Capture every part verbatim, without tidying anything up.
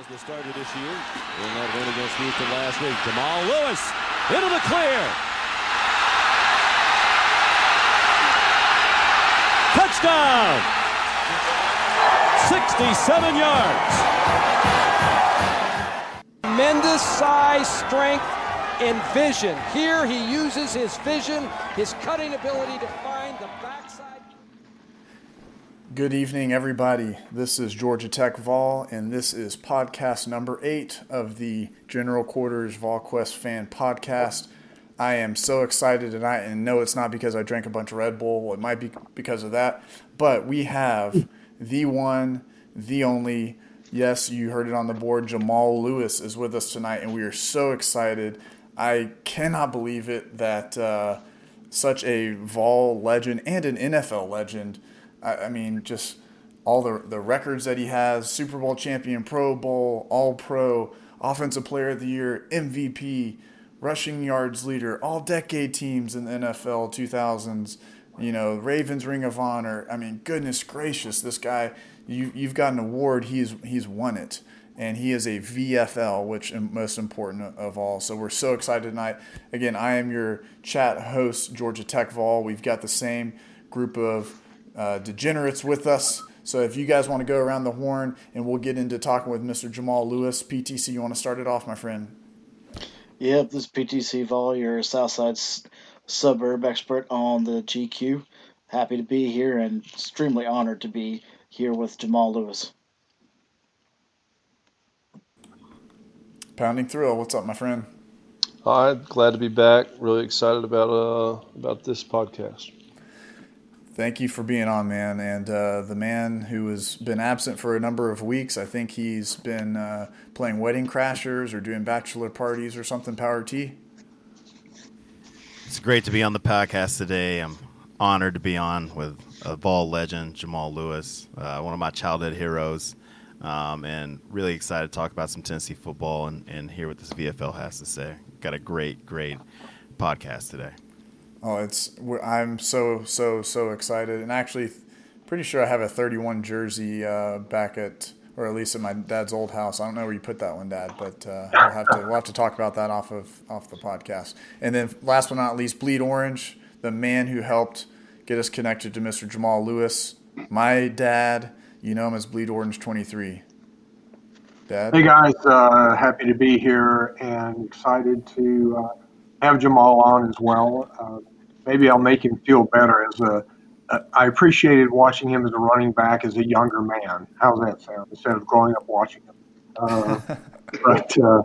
as the starter this year. In that win against Houston last week, Jamal Lewis into the clear. Touchdown! sixty-seven yards. Tremendous size, strength, and vision. Here he uses his vision, his cutting ability to find the backside. Good evening, everybody. This is Georgia Tech Vol, and this is podcast number eight of the General Quarters VolQuest Fan Podcast. I am so excited tonight, and no, it's not because I drank a bunch of Red Bull. Well, it might be because of that, but we have the one, the only, yes, you heard it on the board, Jamal Lewis is with us tonight, and we are so excited. I cannot believe it that uh, such a Vol legend and an N F L legend, I mean, just all the the records that he has, Super Bowl champion, Pro Bowl, All-Pro, Offensive Player of the Year, M V P, rushing yards leader, all-decade teams in the N F L two thousands, you know, Ravens Ring of Honor. I mean, goodness gracious, this guy, you, you've got an award, he's, he's won it. And he is a V F L, which is most important of all. So we're so excited tonight. Again, I am your chat host, Georgia Tech Vol. We've got the same group of Uh, degenerates with us. So if you guys want to go around the horn, and we'll get into talking with Mister Jamal Lewis. P T C, you want to start it off, my friend? Yeah, this is P T C Vol, your Southside suburb expert on the G Q. Happy to be here and extremely honored to be here with Jamal Lewis. Pounding Thrill, what's up, my friend? All right, glad to be back. Really excited about uh about this podcast. Thank you for being on, man. And uh, the man who has been absent for a number of weeks, I think he's been uh, playing Wedding Crashers or doing bachelor parties or something, Power T. It's great to be on the podcast today. I'm honored to be on with a Vol legend, Jamal Lewis, uh, one of my childhood heroes, um, and really excited to talk about some Tennessee football and, and hear what this V F L has to say. Got a great, great podcast today. Oh, it's I'm so, so, so excited. And actually, pretty sure I have a thirty-one jersey uh, back at, or at least at my dad's old house. I don't know where you put that one, Dad, but uh, we'll, have to, we'll have to talk about that off of off the podcast. And then last but not least, Bleed Orange, the man who helped get us connected to Mister Jamal Lewis. My dad, you know him as Bleed Orange twenty-three. Dad? Hey, guys. Uh, happy to be here and excited to uh, have Jamal on as well. Uh, Maybe I'll make him feel better. As a, uh, I appreciated watching him as a running back as a younger man. How's that sound? Instead of growing up watching him. Uh, but uh,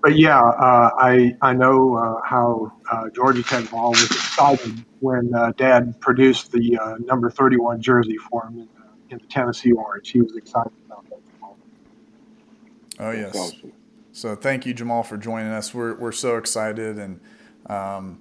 but yeah, uh, I I know uh, how uh, Georgia Tech Vol was excited when uh, Dad produced the uh, number thirty-one jersey for him in the, in the Tennessee Orange. He was excited about that. Oh yes. Awesome. So thank you, Jamal, for joining us. We're we're so excited and. Um,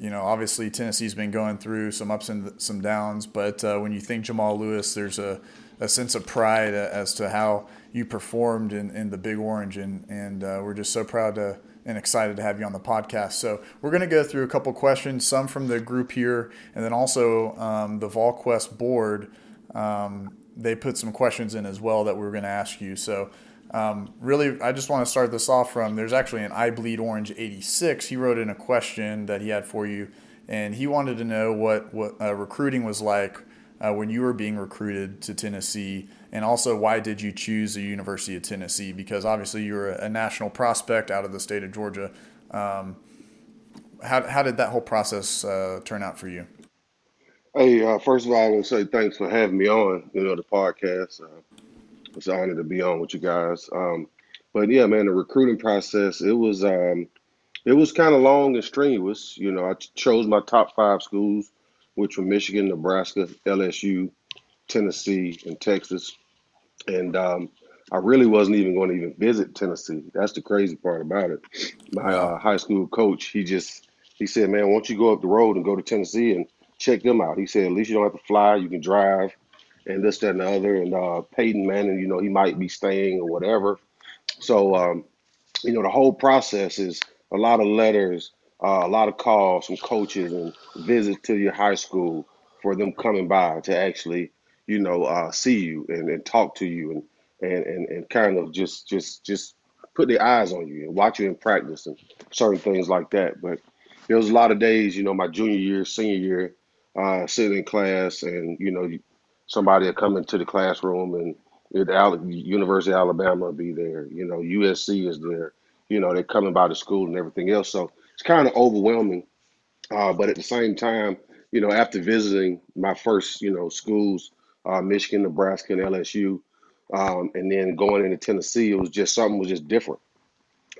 You know, obviously Tennessee's been going through some ups and some downs, but uh, when you think Jamal Lewis, there's a, a sense of pride as to how you performed in, in the Big Orange, and, and uh, we're just so proud to, and excited to have you on the podcast. So we're going to go through a couple questions, some from the group here, and then also um, the VolQuest board. Um, they put some questions in as well that we were going to ask you. So um, really, I just want to start this off from, there's actually an I Bleed Orange eighty-six. He wrote in a question that he had for you, and he wanted to know what, what uh, recruiting was like uh, when you were being recruited to Tennessee, and also why did you choose the University of Tennessee? Because obviously you were a national prospect out of the state of Georgia. Um, how, how did that whole process uh, turn out for you? Hey, uh, first of all, I want to say thanks for having me on, you know, the podcast. Uh, It's an honor to be on with you guys. Um, but yeah, man, the recruiting process, it was um, it was kind of long and strenuous. You know, I chose my top five schools, which were Michigan, Nebraska, L S U, Tennessee, and Texas. And um, I really wasn't even going to even visit Tennessee. That's the crazy part about it. My uh, high school coach, he just, he said, man, why don't you go up the road and go to Tennessee and check them out? He said, at least you don't have to fly, you can drive. And this, that, and the other, and uh, Peyton Manning, you know, he might be staying or whatever. So, um, you know, the whole process is a lot of letters, uh, a lot of calls from coaches and visits to your high school for them coming by to actually, you know, uh, see you and, and talk to you and and, and, and kind of just just just put their eyes on you and watch you in practice and certain things like that. But there was a lot of days, you know, my junior year, senior year, uh, sitting in class and, you know, somebody would come into the classroom and the University of Alabama would be there. You know, U S C is there. You know, they're coming by the school and everything else. So it's kind of overwhelming. Uh, but at the same time, you know, after visiting my first, you know, schools, uh, Michigan, Nebraska, and L S U, um, and then going into Tennessee, it was just something was just different.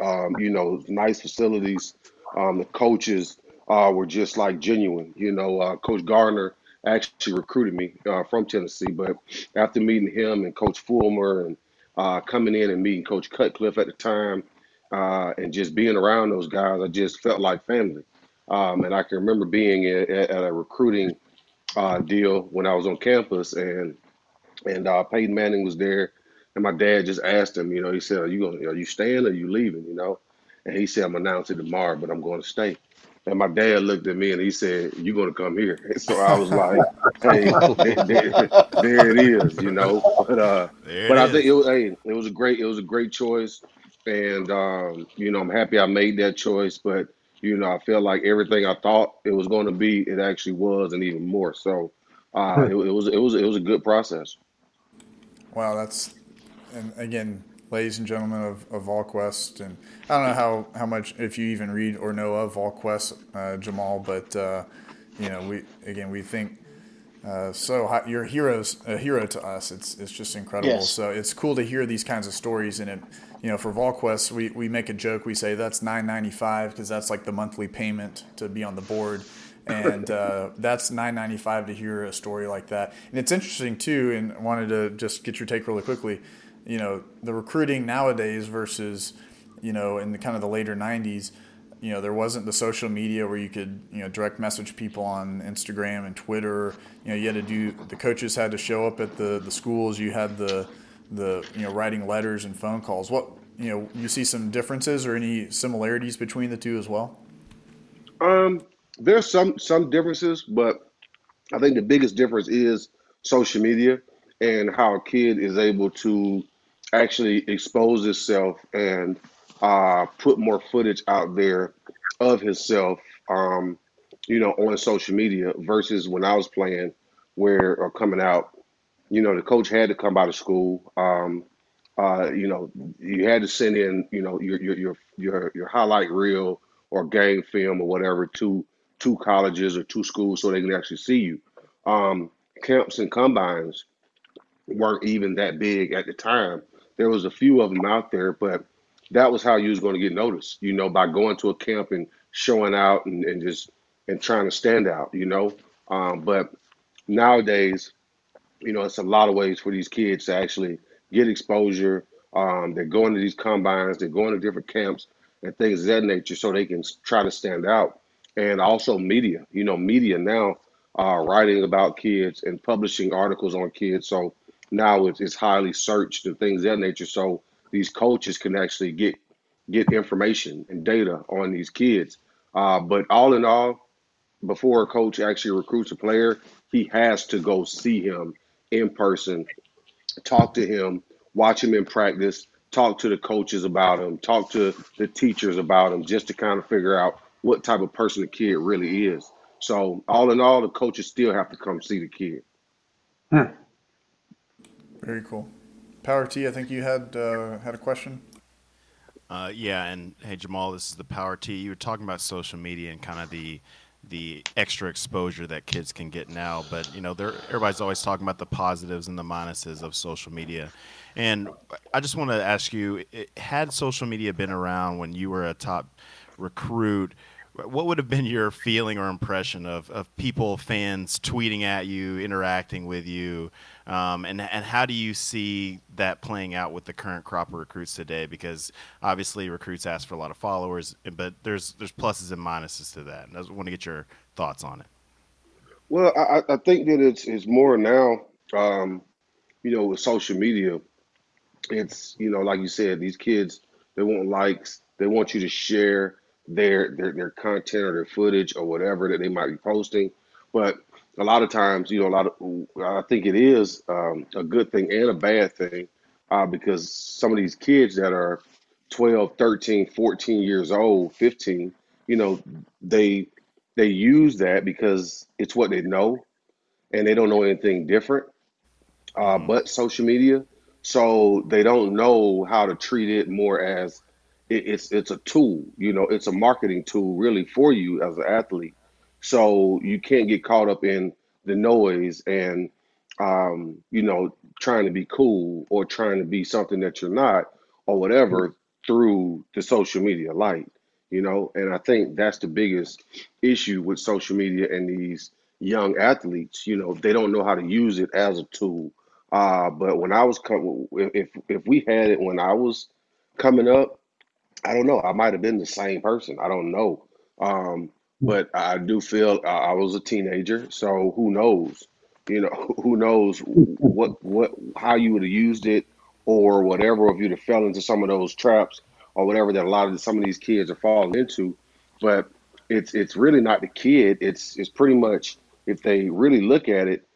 Um, you know, nice facilities. Um, the coaches uh, were just like genuine. You know, uh, Coach Gardner actually recruited me uh, from Tennessee, but after meeting him and Coach Fulmer and uh, coming in and meeting Coach Cutcliffe at the time uh, and just being around those guys, I just felt like family. Um, and I can remember being at, at a recruiting uh, deal when I was on campus, and and uh, Peyton Manning was there, and my dad just asked him, you know, he said, "Are you going? Are you staying or are you leaving?" You know, and he said, "I'm announcing tomorrow, but I'm going to stay." And my dad looked at me and he said, "You're going to come here." And so I was like, "Hey, there, there it is," you know. But uh, but I is. think it was hey, it was a great it was a great choice, and um, you know, I'm happy I made that choice, but. You know, I feel like everything I thought it was going to be, it actually was, and even more. So, uh, it, it was, it was, it was a good process. Wow, that's, and again, ladies and gentlemen of, of VolQuest, and I don't know how, how much if you even read or know of VolQuest, uh, Jamal, but uh, you know, we again we think uh, so high, you're heroes, a hero to us. It's it's just incredible. Yes. So it's cool to hear these kinds of stories, and it. You know, for VolQuest, we, we make a joke. We say that's nine ninety-five because that's like the monthly payment to be on the board, and uh, that's nine ninety-five to hear a story like that. And it's interesting too. And I wanted to just get your take really quickly. You know, the recruiting nowadays versus, you know, in the kind of the later nineties. You know, there wasn't the social media where you could, you know, direct message people on Instagram and Twitter. You know, you had to do the coaches had to show up at the the schools. You had the the you know writing letters and phone calls. What you know you see some differences or any similarities between the two as well? Um, there's some some differences, but I think the biggest difference is social media and how a kid is able to actually expose himself and uh, put more footage out there of himself, um, you know, on social media versus when I was playing, where or coming out. You know, the coach had to come by to school. Um, uh, you know, you had to send in, you know, your your your your your highlight reel or game film or whatever to two colleges or two schools so they can actually see you. Um, camps and combines weren't even that big at the time. There was a few of them out there, but that was how you was going to get noticed. You know, by going to a camp and showing out and, and just and trying to stand out. You know, um, but nowadays. You know, it's a lot of ways for these kids to actually get exposure. Um, they're going to these combines, they're going to different camps and things of that nature so they can try to stand out. And also media, you know, media now uh, writing about kids and publishing articles on kids. So now it's, it's highly searched and things of that nature. So these coaches can actually get get information and data on these kids. Uh, but all in all, before a coach actually recruits a player, he has to go see him in person, talk to him, watch him in practice, talk to the coaches about him, talk to the teachers about him, just to kind of figure out what type of person the kid really is. So all in all, the coaches still have to come see the kid. Hmm. Very cool. Power T, I think you had uh, had a question. Uh, yeah, and hey, Jamal, this is the Power T. You were talking about social media and kind of the – the extra exposure that kids can get now, but you know, they're everybody's always talking about the positives and the minuses of social media. And I just want to ask you, it, had social media been around when you were a top recruit, what would have been your feeling or impression of, of people, fans tweeting at you, interacting with you? Um, and, and how do you see that playing out with the current crop of recruits today? Because obviously recruits ask for a lot of followers, but there's there's pluses and minuses to that. And I just want to get your thoughts on it. Well, I, I think that it's it's more now, um, you know, with social media, it's, you know, like you said, these kids, they want likes, they want you to share their their their content or their footage or whatever that they might be posting. But a lot of times, you know, a lot of I think it is um, a good thing and a bad thing uh, because some of these kids that are twelve, thirteen, fourteen years old, fifteen, you know, they they use that because it's what they know and they don't know anything different uh, but social media. So they don't know how to treat it more as it, it's it's a tool, you know, it's a marketing tool really for you as an athlete. So you can't get caught up in the noise and, um, you know, trying to be cool or trying to be something that you're not or whatever through the social media light, you know. And I think that's the biggest issue with social media and these young athletes, you know, they don't know how to use it as a tool. Uh, but when I was coming, if if we had it when I was coming up, I don't know, I might have been the same person. I don't know. Um, but I do feel uh, I was a teenager, so who knows? You know, who knows what what how you would have used it or whatever, if you'd have fell into some of those traps or whatever that a lot of some of these kids are falling into. But it's it's really not the kid. It's it's pretty much, if they really look at it,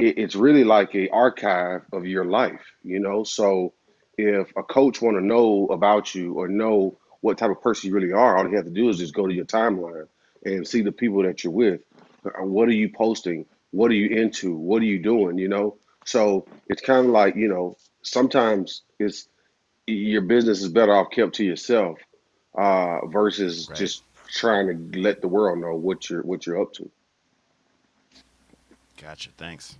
it's really like an archive of your life, you know? So if a coach want to know about you or know what type of person you really are, all you have to do is just go to your timeline and see the people that you're with. What are you posting? What are you into? What are you doing, you know? So it's kind of like, you know, sometimes it's your business is better off kept to yourself uh, versus right. just trying to let the world know what you're what you're up to. Gotcha. Thanks.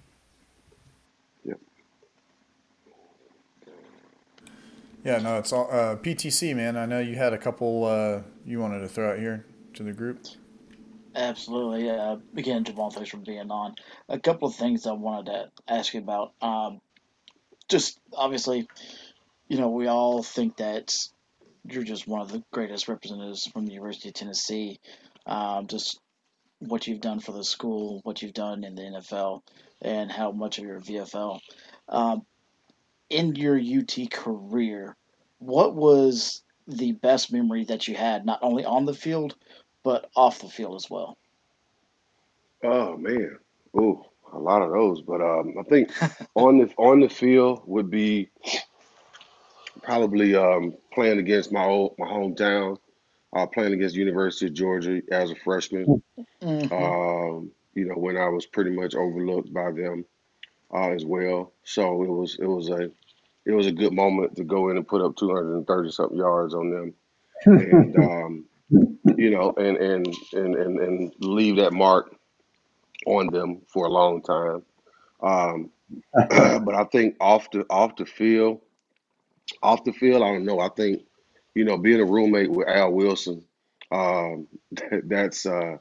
Yeah, no, it's all uh, P T C, man. I know you had a couple uh, you wanted to throw out here to the group. Absolutely. Yeah. Again, Jamal, thanks for being on. A couple of things I wanted to ask you about. Um, just obviously, you know, we all think that you're just one of the greatest representatives from the University of Tennessee. Um, just what you've done for the school, what you've done in the N F L, and how much of your V F L. Um, In your U T career, what was the best memory that you had, not only on the field, but off the field as well? Oh, man. Ooh, a lot of those. But um, I think on the on the field would be probably um, playing against my old, my hometown, uh, playing against the University of Georgia as a freshman, mm-hmm. um, you know, when I was pretty much overlooked by them. Uh, as well, so it was it was a it was a good moment to go in and put up two hundred thirty something yards on them, and um, you know, and and, and and and leave that mark on them for a long time. Um, but I think off the off the field, off the field, I don't know. I think, you know, being a roommate with Al Wilson, um, that, that's. Uh,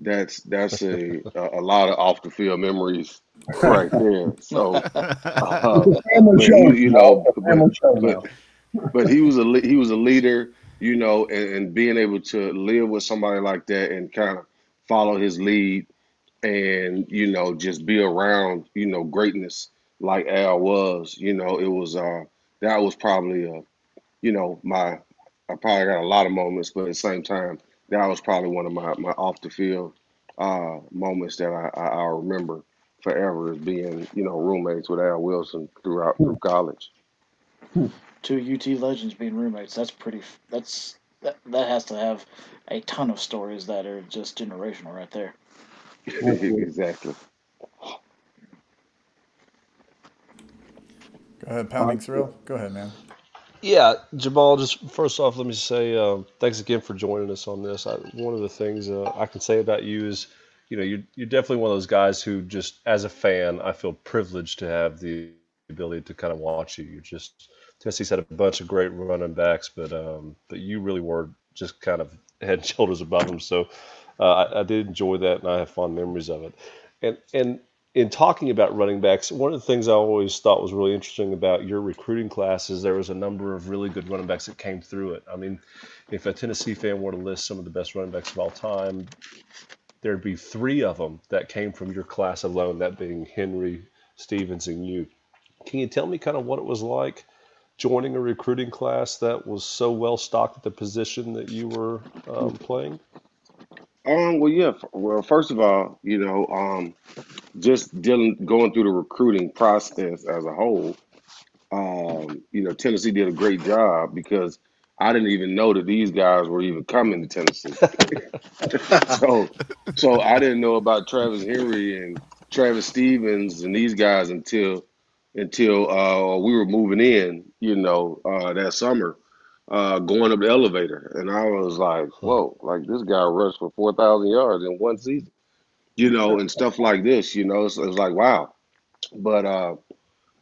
That's that's a a lot of off the field memories right there. So uh, you, you know, but, but, but he was a he was a leader, you know, and, and being able to live with somebody like that and kind of follow his lead, and you know, just be around, you know, greatness like Al was. You know, it was uh that was probably a, you know, my I probably got a lot of moments, but at the same time, that was probably one of my, my off-the-field uh, moments that I, I, I remember forever, as being, you know, roommates with Al Wilson throughout through college. Two U T legends being roommates, that's pretty – that's that, that has to have a ton of stories that are just generational right there. Exactly. Go ahead, Pounding Thrill. Go ahead, man. Yeah, Jamal, just first off, let me say uh, thanks again for joining us on this. I, one of the things uh, I can say about you is, you know, you're, you're definitely one of those guys who just, as a fan, I feel privileged to have the ability to kind of watch you. You just, Tennessee's had a bunch of great running backs, but um, but you really were just kind of head and shoulders above them. So uh, I, I did enjoy that, and I have fond memories of it. And and in talking about running backs, one of the things I always thought was really interesting about your recruiting class is there was a number of really good running backs that came through it. I mean, if a Tennessee fan were to list some of the best running backs of all time, there'd be three of them that came from your class alone, that being Henry, Stevens, and you. Can you tell me kind of what it was like joining a recruiting class that was so well-stocked at the position that you were um, playing? Um, well, yeah. Well, first of all, you know, um, just dealing, going through the recruiting process as a whole, um, you know, Tennessee did a great job because I didn't even know that these guys were even coming to Tennessee. so, so I didn't know about Travis Henry and Travis Stephens and these guys until until uh, we were moving in, you know, uh, that summer, uh, going up the elevator. And I was like, whoa, like this guy rushed for four thousand yards in one season, you know, and stuff like this, you know, so it's like, wow. But uh,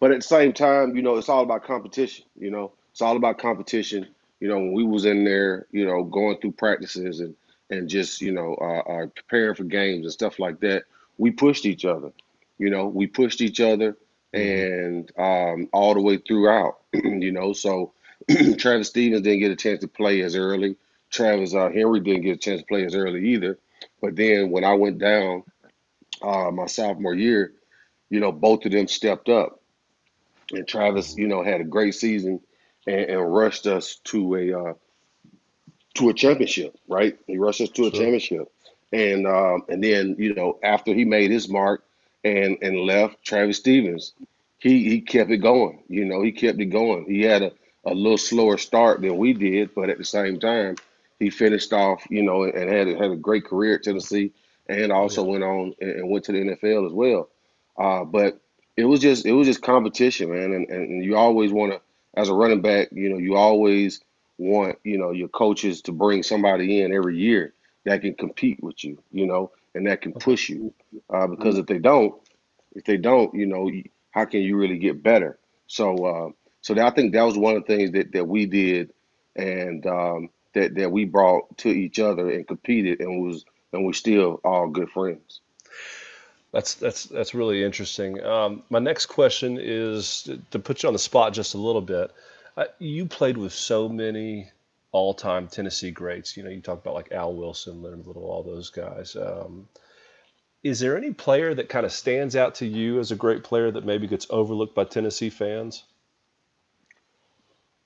but at the same time, you know, it's all about competition, you know, it's all about competition. You know, when we was in there, you know, going through practices and, and just, you know, uh, uh, preparing for games and stuff like that, we pushed each other, you know, we pushed each other and um, all the way throughout, you know. So Travis Stephens didn't get a chance to play as early. Travis uh, Henry didn't get a chance to play as early either. But then when I went down uh, my sophomore year, you know, both of them stepped up. And Travis, you know, had a great season. And, and rushed us to a uh, to a championship, right? He rushed us to a sure. championship, and um, and then you know after he made his mark and and left, Travis Stephens, he he kept it going. You know, he kept it going. He had a, a little slower start than we did, but at the same time, he finished off. You know, and had had a great career at Tennessee, and also yeah. went on and, and went to the N F L as well. Uh, but it was just it was just competition, man, and and you always want to. As a running back, you know, you always want, you know, your coaches to bring somebody in every year that can compete with you, you know, and that can push you. Uh, because if they don't, if they don't, you know, how can you really get better? So uh, so that, I think that was one of the things that, that we did and um, that, that we brought to each other and competed and was and we're still all good friends. That's that's that's really interesting. Um, my next question is to, to put you on the spot just a little bit. Uh, you played with so many all-time Tennessee greats. You know, you talk about like Al Wilson, Leonard Little, all those guys. Um, is there any player that kind of stands out to you as a great player that maybe gets overlooked by Tennessee fans?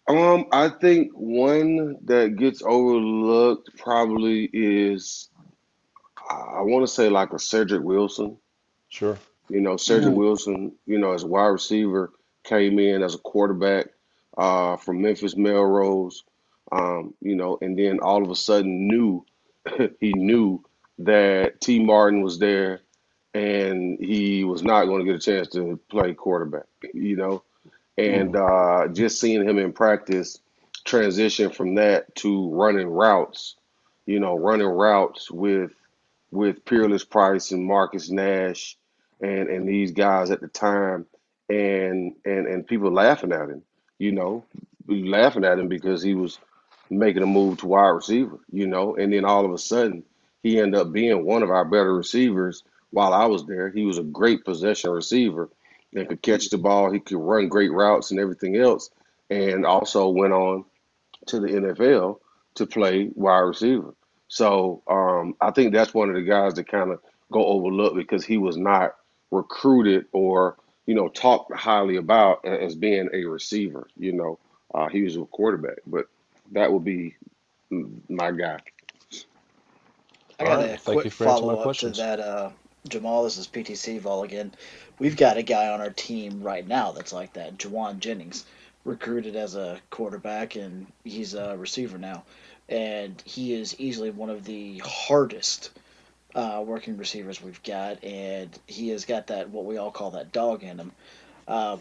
Um, I think one that gets overlooked probably is, I want to say like a Cedric Wilson. Sure. You know, Cedric mm-hmm. Wilson, you know, as a wide receiver, came in as a quarterback uh, from Memphis Melrose, um, you know, and then all of a sudden knew he knew that T. Martin was there and he was not going to get a chance to play quarterback, you know, and mm-hmm. uh, just seeing him in practice transition from that to running routes, you know, running routes with with Peerless Price and Marcus Nash and, and these guys at the time and, and and people laughing at him, you know, laughing at him because he was making a move to wide receiver, you know, and then all of a sudden he ended up being one of our better receivers while I was there. He was a great possession receiver that could catch the ball. He could run great routes and everything else, and also went on to the N F L to play wide receiver. So um, I think that's one of the guys that kind of go overlooked because he was not recruited or, you know, talked highly about as being a receiver. You know, uh, he was a quarterback, but that would be my guy. I got right. a quick follow-up to that. Uh, Jamal, this is P T C Vol again. We've got a guy on our team right now that's like that, Jauan Jennings, recruited as a quarterback, and he's a receiver now. And he is easily one of the hardest uh, working receivers we've got. And he has got that, what we all call that dog in him. Uh,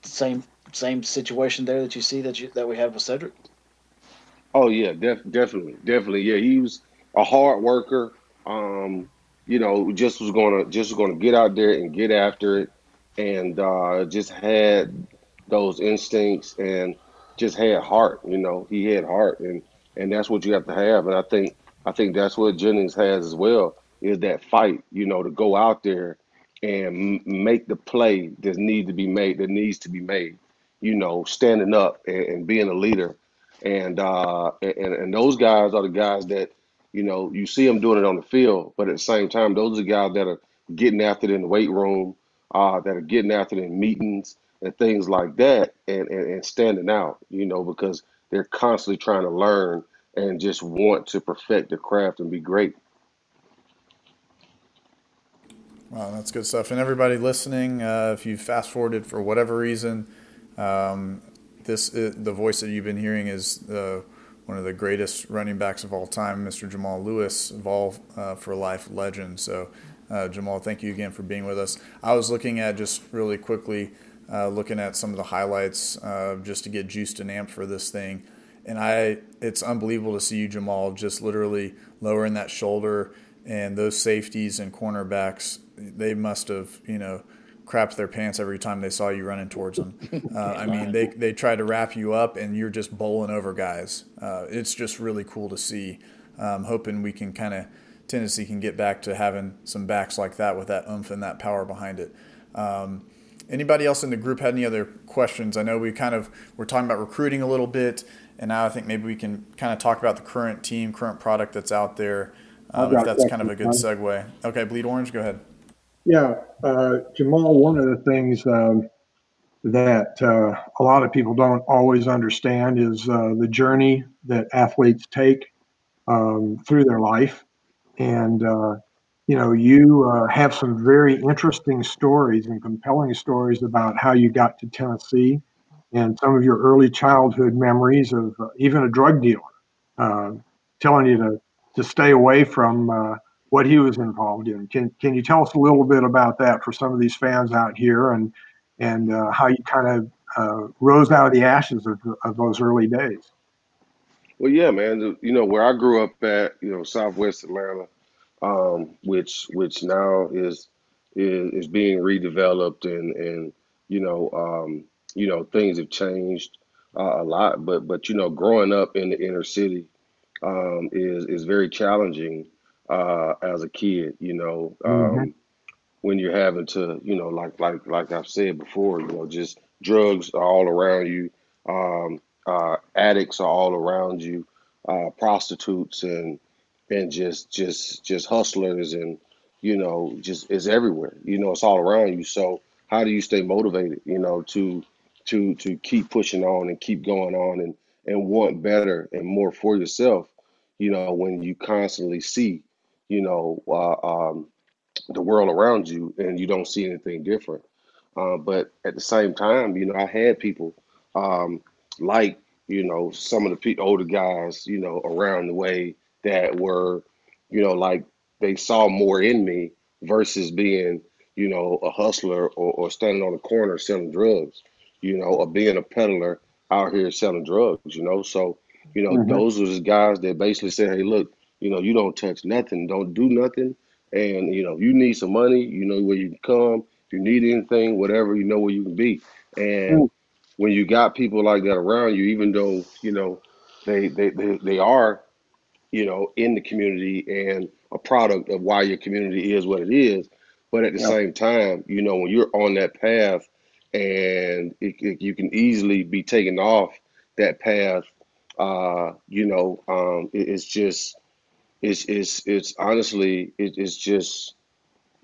same same situation there that you see that you, that we had with Cedric? Oh, yeah, def- definitely. Definitely, yeah. He was a hard worker. Um, you know, just was going to just was gonna get out there and get after it. And uh, just had those instincts and just had heart, you know. He had heart. And And that's what you have to have. And I think I think that's what Jennings has as well, is that fight, you know, to go out there and m- make the play that needs to be made, that needs to be made, you know, standing up and, and being a leader. And, uh, and and those guys are the guys that, you know, you see them doing it on the field. But at the same time, those are the guys that are getting after it in the weight room, uh, that are getting after it in meetings and things like that, and, and, and standing out, you know, because they're constantly trying to learn and just want to perfect the craft and be great. Wow, that's good stuff. And everybody listening, uh, if you fast forwarded for whatever reason, Um, this uh, the voice that you've been hearing is uh, one of the greatest running backs of all time, Mister Jamal Lewis, Vol uh, for Life legend. So, uh, Jamal, thank you again for being with us. I was looking at just really quickly, uh, looking at some of the highlights uh, just to get juiced and amped for this thing. And I, it's unbelievable to see you, Jamal, just literally lowering that shoulder, and those safeties and cornerbacks, they must have, you know, crapped their pants every time they saw you running towards them. Uh, I mean, they, they tried to wrap you up, and you're just bowling over guys. Uh, it's just really cool to see. Um, hoping we can kind of, Tennessee can get back to having some backs like that with that oomph and that power behind it. Um, anybody else in the group had any other questions? I know we kind of were talking about recruiting a little bit, and now I think maybe we can kind of talk about the current team, current product that's out there. Um, if that's kind of a good segue. Okay, Bleed Orange, go ahead. Yeah, uh, Jamal, one of the things um, that uh, a lot of people don't always understand is uh, the journey that athletes take um, through their life. And, uh, you know, you uh, have some very interesting stories and compelling stories about how you got to Tennessee and some of your early childhood memories of uh, even a drug dealer uh, telling you to, to stay away from uh, what he was involved in. Can can you tell us a little bit about that for some of these fans out here, and and uh, how you kind of uh, rose out of the ashes of, of those early days? Well, yeah, man. You know, where I grew up at, you know, Southwest Atlanta, um, which which now is is, is being redeveloped, and and you know, um, you know, things have changed uh, a lot. But but you know, growing up in the inner city um, is is very challenging. Uh, as a kid, you know, um, mm-hmm. when you're having to, you know, like like like I've said before, you know, just drugs are all around you, um, uh, addicts are all around you, uh, prostitutes and and just just just hustlers, and you know, just it's everywhere. You know, it's all around you. So how do you stay motivated? You know, to to to keep pushing on and keep going on and and want better and more for yourself. You know, when you constantly see, you know, uh, um, the world around you and you don't see anything different. Uh, but at the same time, you know, I had people um, like, you know, some of the pe- older guys, you know, around the way that were, you know, like they saw more in me versus being, you know, a hustler or, or standing on the corner selling drugs, you know, or being a peddler out here selling drugs, you know. So, you know, mm-hmm. those were the guys that basically said, hey, look, you know, you don't touch nothing, don't do nothing. And, you know, you need some money, you know where you can come. If you need anything, whatever, you know where you can be. And Ooh. When you got people like that around you, even though, you know, they, they, they, they are, you know, in the community and a product of why your community is what it is. But at the yeah. same time, you know, when you're on that path and it, it, you can easily be taken off that path, uh, you know, um, it, it's just, It's it's it's honestly it, it's just,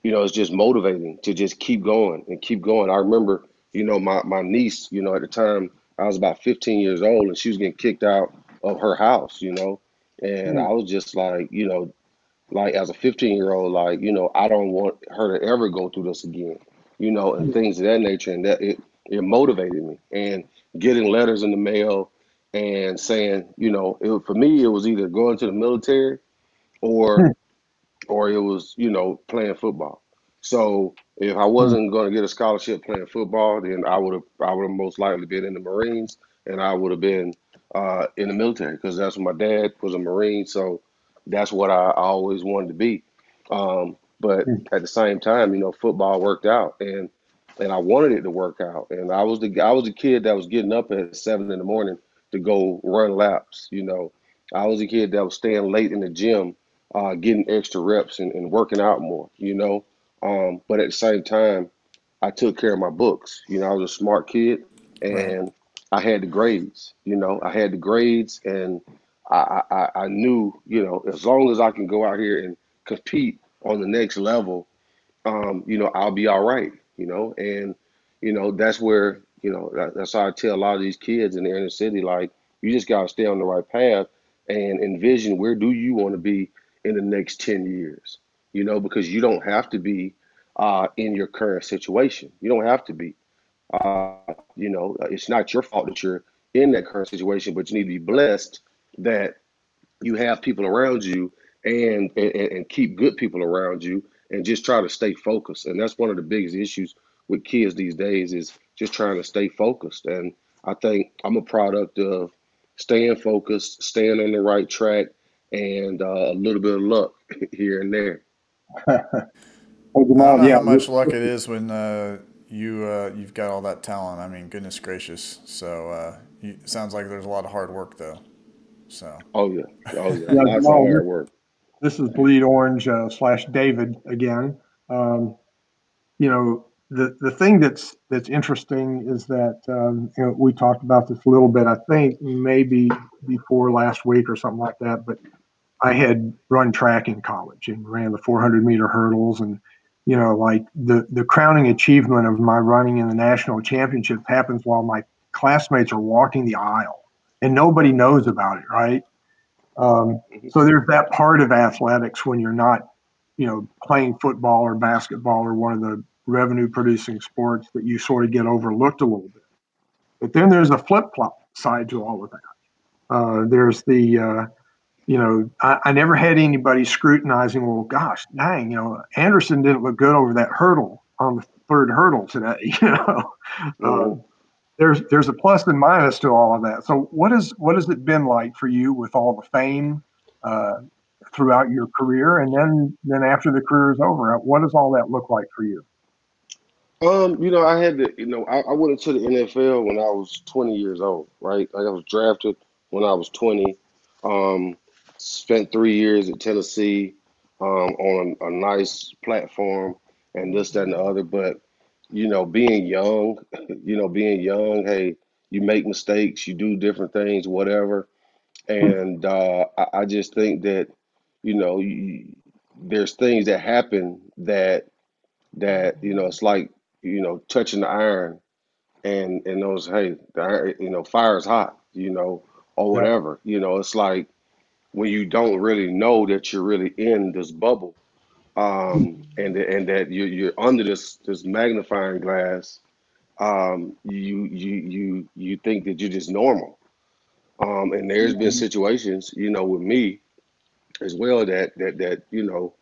you know, it's just motivating to just keep going and keep going. I remember, you know, my, my niece, you know, at the time I was about fifteen years old and she was getting kicked out of her house, you know, and mm. I was just like, you know, like as a fifteen year old, like, you know, I don't want her to ever go through this again, you know, and mm. things of that nature. And that it, it motivated me, and getting letters in the mail and saying, you know, it, for me, it was either going to the military or or it was, you know, playing football. So if I wasn't going to get a scholarship playing football, then I would have I would have most likely been in the Marines, and I would have been uh, in the military, because that's what my dad was, a Marine. So that's what I, I always wanted to be. Um, but at the same time, you know, football worked out, and and I wanted it to work out. And I was the I was the kid that was getting up at seven in the morning to go run laps. You know, I was a kid that was staying late in the gym, Uh, getting extra reps and, and working out more, you know. Um, but at the same time, I took care of my books. You know, I was a smart kid, and I had the grades, you know. I had the grades, and I, I, I knew, you know, as long as I can go out here and compete on the next level, um, you know, I'll be all right, you know. And, you know, that's where, you know, that, that's how I tell a lot of these kids in the inner city, like, you just got to stay on the right path and envision where do you want to be in the next ten years, you know, because you don't have to be uh, in your current situation. You don't have to be, Uh, you know, it's not your fault that you're in that current situation, but you need to be blessed that you have people around you and, and, and keep good people around you and just try to stay focused. And that's one of the biggest issues with kids these days is just trying to stay focused. And I think I'm a product of staying focused, staying on the right track, and uh, a little bit of luck here and there. I don't know yeah. how much luck it is when uh, you, uh, you've got all that talent. I mean, goodness gracious. So uh, you, it sounds like there's a lot of hard work, though. So. Oh, yeah. Oh, yeah. yeah That's all hard work. This is Bleed Orange uh, slash David again. Um, you know, the, the thing that's that's interesting is that um, you know, we talked about this a little bit, I think maybe before last week or something like that, but I had run track in college and ran the four hundred meter hurdles. And, you know, like the, the crowning achievement of my running in the national championship happens while my classmates are walking the aisle and nobody knows about it, right? Um, so there's that part of athletics when you're not, you know, playing football or basketball or one of the revenue producing sports that you sort of get overlooked a little bit. But then there's a flip flop side to all of that. Uh, there's the, uh, you know, I, I never had anybody scrutinizing, well, gosh, dang, you know, Anderson didn't look good over that hurdle on the third hurdle today, you know. Oh. Uh, There's there's a plus and minus to all of that. So what is what has it been like for you with all the fame uh, throughout your career, and then then after the career is over, what does all that look like for you? Um, you know, I had to, you know, I, I went into the N F L when I was twenty years old, right? Like I was drafted when I was twenty. Um, spent three years at Tennessee um, on a, a nice platform, and this, that, and the other, but. You know, being young, you know, being young, hey, you make mistakes, you do different things, whatever. And uh, I, I just think that, you know, you, there's things that happen that, that you know, it's like, you know, touching the iron and, and those, hey, the iron, you know, fire's hot, you know, or whatever. Yeah. You know, it's like when you don't really know that you're really in this bubble. Um, and and that you, you're under this this magnifying glass, um, you you you you think that you're just normal, um, and there's been situations, you know, with me, as well that that that you know,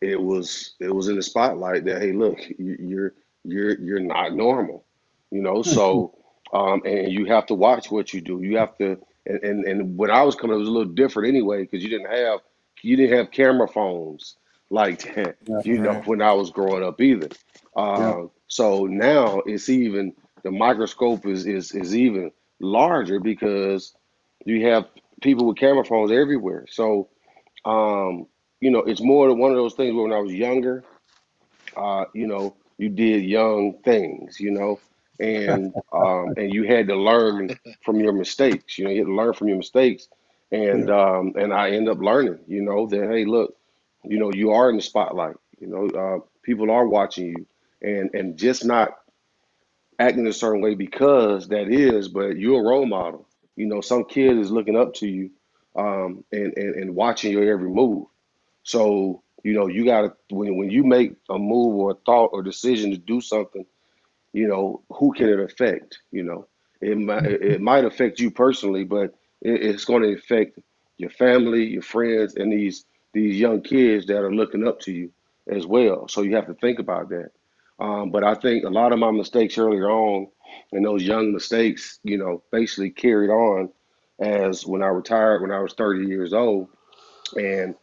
it was it was in the spotlight that hey look you're you're you're not normal, you know so um, and you have to watch what you do you have to and and, and when I was coming it was a little different anyway because you didn't have you didn't have camera phones. Like that, That's you know, right. when I was growing up either. Uh, yeah. So now it's even, the microscope is, is, is even larger because you have people with camera phones everywhere. So, um, you know, it's more one of those things where when I was younger, uh, you know, you did young things, you know, and um, and you had to learn from your mistakes, you know, you had to learn from your mistakes. And, yeah. um, and I end up learning, you know, that, hey, look, you know, you are in the spotlight, you know, uh, people are watching you and, and just not acting a certain way because that is, but you're a role model. You know, some kid is looking up to you um, and, and, and watching your every move. So, you know, you got to, when, when you make a move or a thought or decision to do something, you know, who can it affect? You know, it might, it might affect you personally, but it, it's going to affect your family, your friends, and these these young kids that are looking up to you as well. So you have to think about that. Um, but I think a lot of my mistakes earlier on and those young mistakes, you know, basically carried on as when I retired, when I was thirty years old. And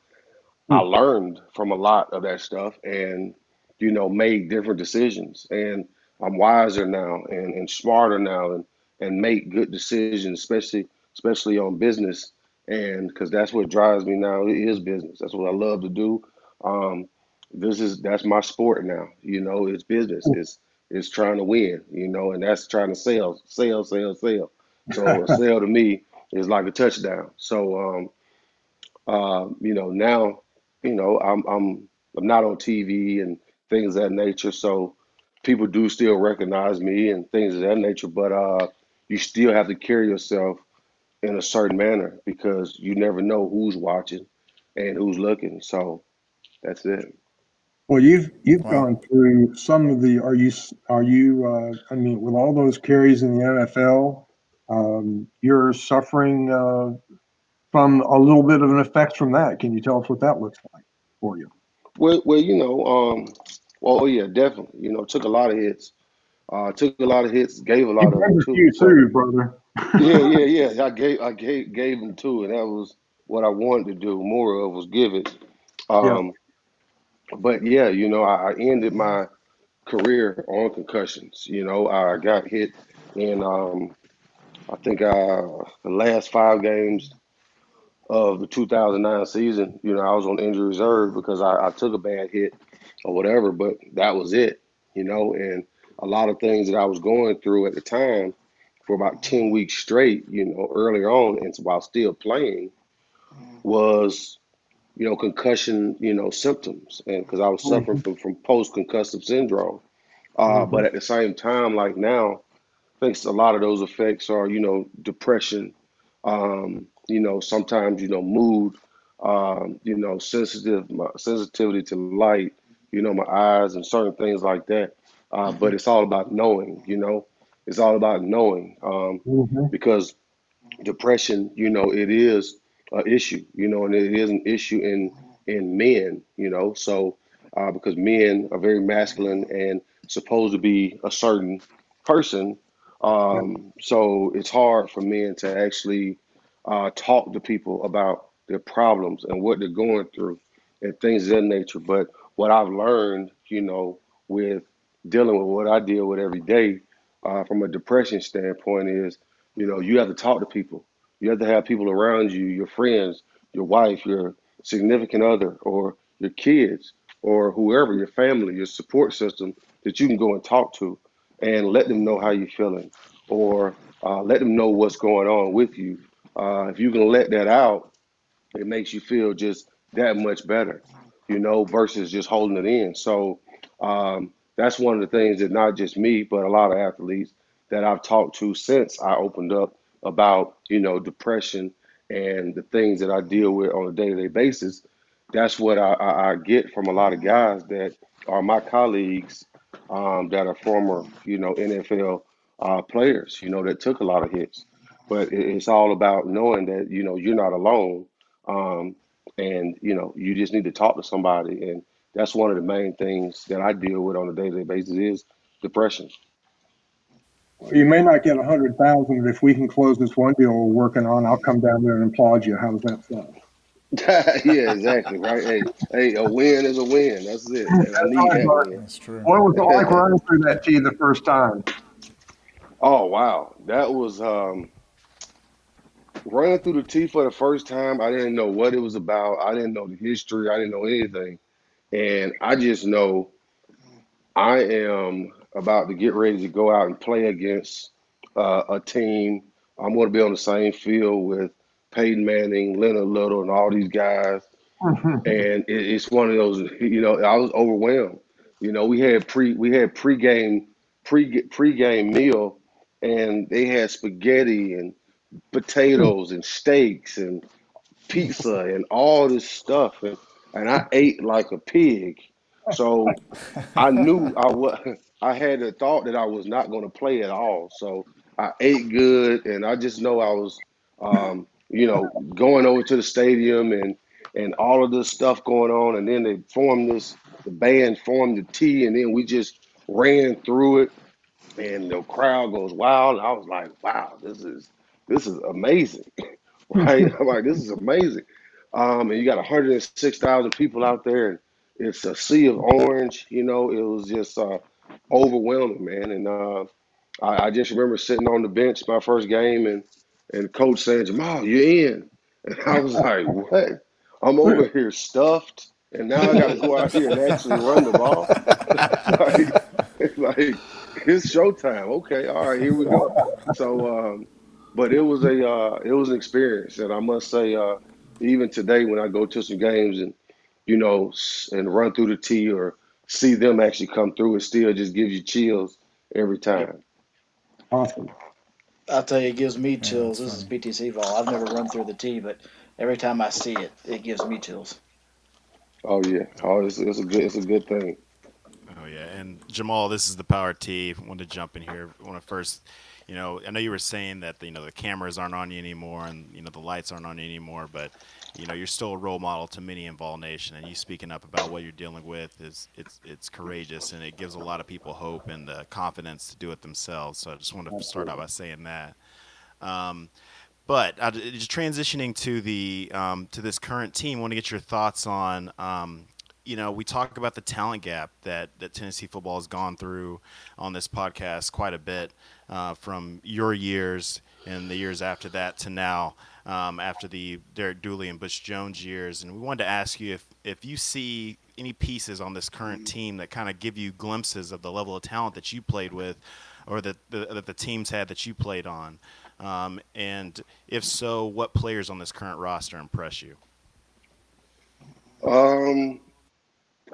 I learned from a lot of that stuff and, you know, made different decisions. And I'm wiser now and, and smarter now and, and make good decisions, especially, especially on business. And because that's what drives me now, it is business. That's what I love to do. Um, this is that's my sport now. You know, it's business. It's it's trying to win. You know, and that's trying to sell, sell, sell, sell. So a sell to me is like a touchdown. So, um, uh, you know, now, you know, I'm I'm I'm not on T V and things of that nature. So people do still recognize me and things of that nature. But uh, you still have to carry yourself in a certain manner because you never know who's watching and who's looking. So that's it. Well, you've you've wow. gone through some of the. Are you are you? Uh, I mean, with all those carries in the N F L, um, you're suffering uh, from a little bit of an effect from that. Can you tell us what that looks like for you? Well, well, you know, um, well, yeah, definitely. You know, took a lot of hits. Uh, took a lot of hits. Gave a lot you of them too. You too, brother. yeah, yeah, yeah. I gave, I gave, gave them too, and that was what I wanted to do. More of was give it. Um, yeah. But yeah, you know, I, I ended my career on concussions. You know, I got hit in, um, I think, uh, the last five games of the two thousand nine season. You know, I was on injury reserve because I, I took a bad hit or whatever, but that was it, you know. And a lot of things that I was going through at the time for about ten weeks straight, you know, earlier on and while still playing was, you know, concussion, you know, symptoms, and because I was suffering from, from post-concussive syndrome. Uh, mm-hmm. But at the same time, like now, I think a lot of those effects are, you know, depression, um, you know, sometimes, you know, mood, um, you know, sensitive, my sensitivity to light, you know, my eyes and certain things like that. Uh, mm-hmm. But it's all about knowing, you know, it's all about knowing um, mm-hmm. because depression, you know, it is an issue, you know, and it is an issue in in men, you know, so uh, because men are very masculine and supposed to be a certain person. Um, so it's hard for men to actually uh, talk to people about their problems and what they're going through and things of that nature. But what I've learned, you know, with dealing with what I deal with every day uh, from a depression standpoint is, you know, you have to talk to people. You have to have people around you, your friends, your wife, your significant other, or your kids, or whoever, your family, your support system that you can go and talk to and let them know how you're feeling or uh, let them know what's going on with you. Uh, if you can let that out, it makes you feel just that much better, you know, versus just holding it in. So um, that's one of the things that not just me, but a lot of athletes that I've talked to since I opened up about, you know, depression and the things that I deal with on a day-to-day basis. That's what I, I, I get from a lot of guys that are my colleagues um, that are former, you know, N F L uh, players, you know, that took a lot of hits. But it, it's all about knowing that, you know, you're not alone um, and, you know, you just need to talk to somebody. And that's one of the main things that I deal with on a day-to-day basis is depression. You may not get one hundred thousand dollars, but if we can close this one deal we're working on, I'll come down there and applaud you. How does that sound? Yeah, exactly, right? Hey, hey, a win is a win. That's it. I need that win. That's true. What was it like running through that T the first time? Oh, wow. That was um, running through the T for the first time. I didn't know what it was about. I didn't know the history. I didn't know anything. And I just know I am – about to get ready to go out and play against uh, a team. I'm going to be on the same field with Peyton Manning, Leonard Little, and all these guys. Mm-hmm. And it, it's one of those, you know, I was overwhelmed. You know, we had pre we had pregame pre pregame meal, and they had spaghetti and potatoes and steaks and pizza and all this stuff, and and I ate like a pig. So I knew I was. I had the thought that I was not going to play at all. So I ate good, and I just know I was, um, you know, going over to the stadium and, and all of this stuff going on. And then they formed this, the band formed the T, and then we just ran through it, and the crowd goes wild. And I was like, wow, this is this is amazing, right? I'm like, this is amazing. Um, and you got one hundred six thousand people out there, and it's a sea of orange. You know, it was just uh, – overwhelming, man. And uh, I, I just remember sitting on the bench my first game and, and coach saying, Jamal, you're in. And I was like, what? I'm over here stuffed, and now I got to go out here and actually run the ball? like, like, it's showtime. Okay, all right, here we go. So, um, but it was a uh, it was an experience. And I must say, uh, even today when I go to some games and, you know, and run through the T or see them actually come through, it still just gives you chills every time. Awesome. I'll tell you, it gives me chills. This is P T C Vol. I've never run through the T, but every time I see it, it gives me chills. Oh yeah, oh it's, it's a good it's a good thing. Oh yeah, and Jamal, this is the Power T. I want to jump in here. I want to first, you know, I know you were saying that the, you know the cameras aren't on you anymore, and you know the lights aren't on you anymore, but you know you're still a role model to many in Vol Nation, and you speaking up about what you're dealing with is it's it's courageous, and it gives a lot of people hope and the confidence to do it themselves. So I just want to start out by saying that. Um, But uh, just transitioning to the um, to this current team, I want to get your thoughts on, um, you know, we talk about the talent gap that, that Tennessee football has gone through on this podcast quite a bit uh, from your years and the years after that to now, um, after the Derek Dooley and Bush Jones years. And we wanted to ask you if, if you see any pieces on this current team that kind of give you glimpses of the level of talent that you played with or that the, that the teams had that you played on. Um, and if so, what players on this current roster impress you? Um,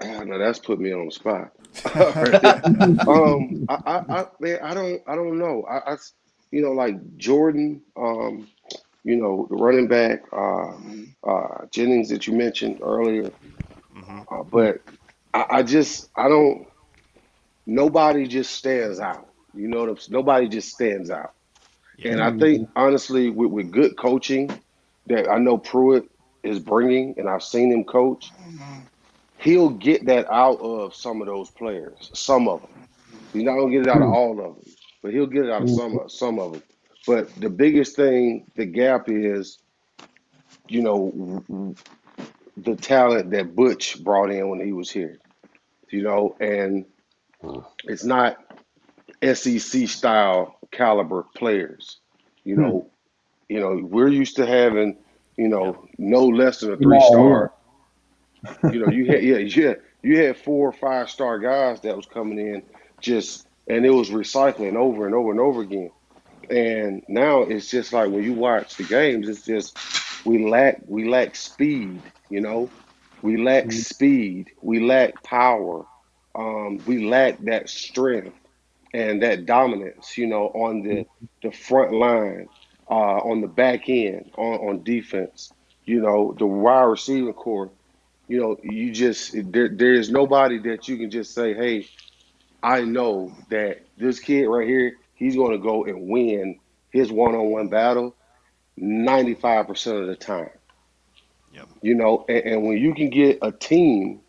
oh, no, that's put me on the spot. um, I, I, I, man, I don't, I don't know. I, I, you know, like Jordan, um, you know, the running back, uh, uh, Jennings that you mentioned earlier. Mm-hmm. Uh, but I, I just, I don't. Nobody just stands out. You know what I'm saying? Nobody just stands out. And I think, honestly, with, with good coaching that I know Pruitt is bringing, and I've seen him coach, he'll get that out of some of those players, some of them. He's not going to get it out of all of them, but he'll get it out of some, some of them. But the biggest thing, the gap is, you know, the talent that Butch brought in when he was here, you know, and it's not S E C-style caliber players, you know, hmm. you know. We're used to having, you know, no less than a three-star. Wow. You know, you had yeah, yeah, you had four or five-star guys that was coming in, just and it was recycling over and over and over again. And now it's just like when you watch the games, it's just we lack we lack speed, you know, we lack hmm. speed, we lack power, um, we lack that strength. And that dominance, you know, on the, the front line, uh, on the back end, on, on defense, you know, the wide receiver core, you know, you just there there is nobody that you can just say, hey, I know that this kid right here, he's going to go and win his one-on-one battle ninety-five percent of the time. Yep. You know, and, and when you can get a team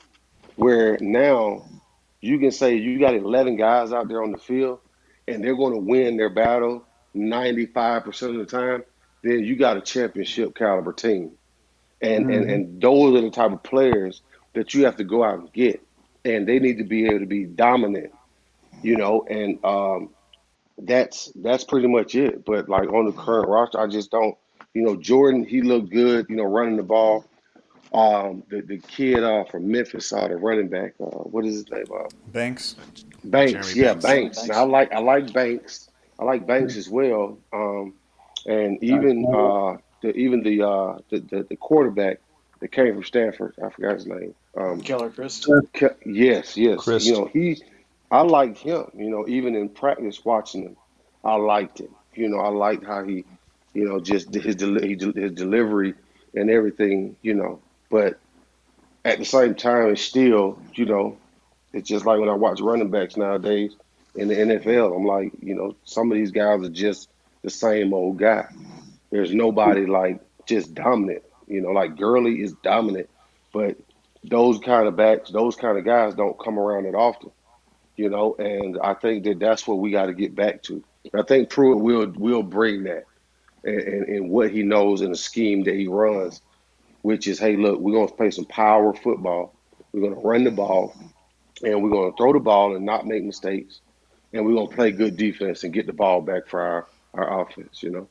where now – you can say you got eleven guys out there on the field and they're going to win their battle ninety-five percent of the time, then you got a championship caliber team. And, mm-hmm. and and those are the type of players that you have to go out and get. And they need to be able to be dominant, you know, and um, that's that's pretty much it. But, like, on the current roster, I just don't, you know, Jordan, he looked good, you know, running the ball. Um, the, the kid uh, from Memphis, uh, the running back, uh, what is his name? Uh, Banks. Banks, Jeremy yeah, Banks. Banks. Banks. I like I like Banks. I like Banks as well. Um, and even uh, the even the, uh, the the the quarterback that came from Stanford, I forgot his name. Um, Keller Chryst. Ke- yes, yes. Chryst. You know he, I liked him. You know, even in practice watching him, I liked him. You know, I liked how he, you know, just his deli- his delivery and everything. You know. But at the same time, it's still, you know, it's just like when I watch running backs nowadays in the N F L, I'm like, you know, some of these guys are just the same old guy. There's nobody like just dominant, you know, like Gurley is dominant, but those kind of backs, those kind of guys don't come around that often, you know, and I think that that's what we got to get back to. I think Pruitt will, will bring that and, and, and what he knows and the scheme that he runs. Which is, hey, look, we're going to play some power football. We're going to run the ball, and we're going to throw the ball and not make mistakes, and we're going to play good defense and get the ball back for our, our offense, you know?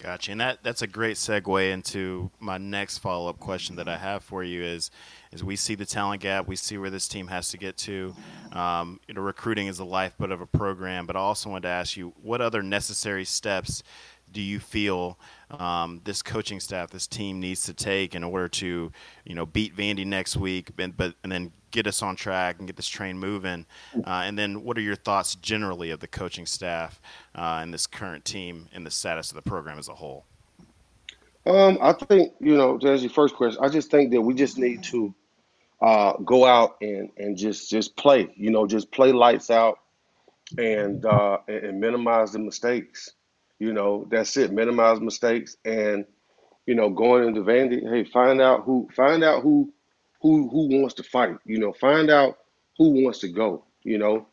Gotcha. And that, that's a great segue into my next follow-up question that I have for you is, is we see the talent gap. We see where this team has to get to. Um, you know, recruiting is the lifeblood of a program, but I also wanted to ask you, what other necessary steps do you feel um, this coaching staff, this team needs to take in order to, you know, beat Vandy next week, and, but and then get us on track and get this train moving? Uh, and then, what are your thoughts generally of the coaching staff uh, and this current team and the status of the program as a whole? Um, I think, you know, to answer your first question, I just think that we just need to uh, go out and, and just just play, you know, just play lights out and, uh, and and minimize the mistakes. You know, that's it. Minimize mistakes and, you know, going into Vandy, hey, find out who find out who who who wants to fight, you know, find out who wants to go, you know.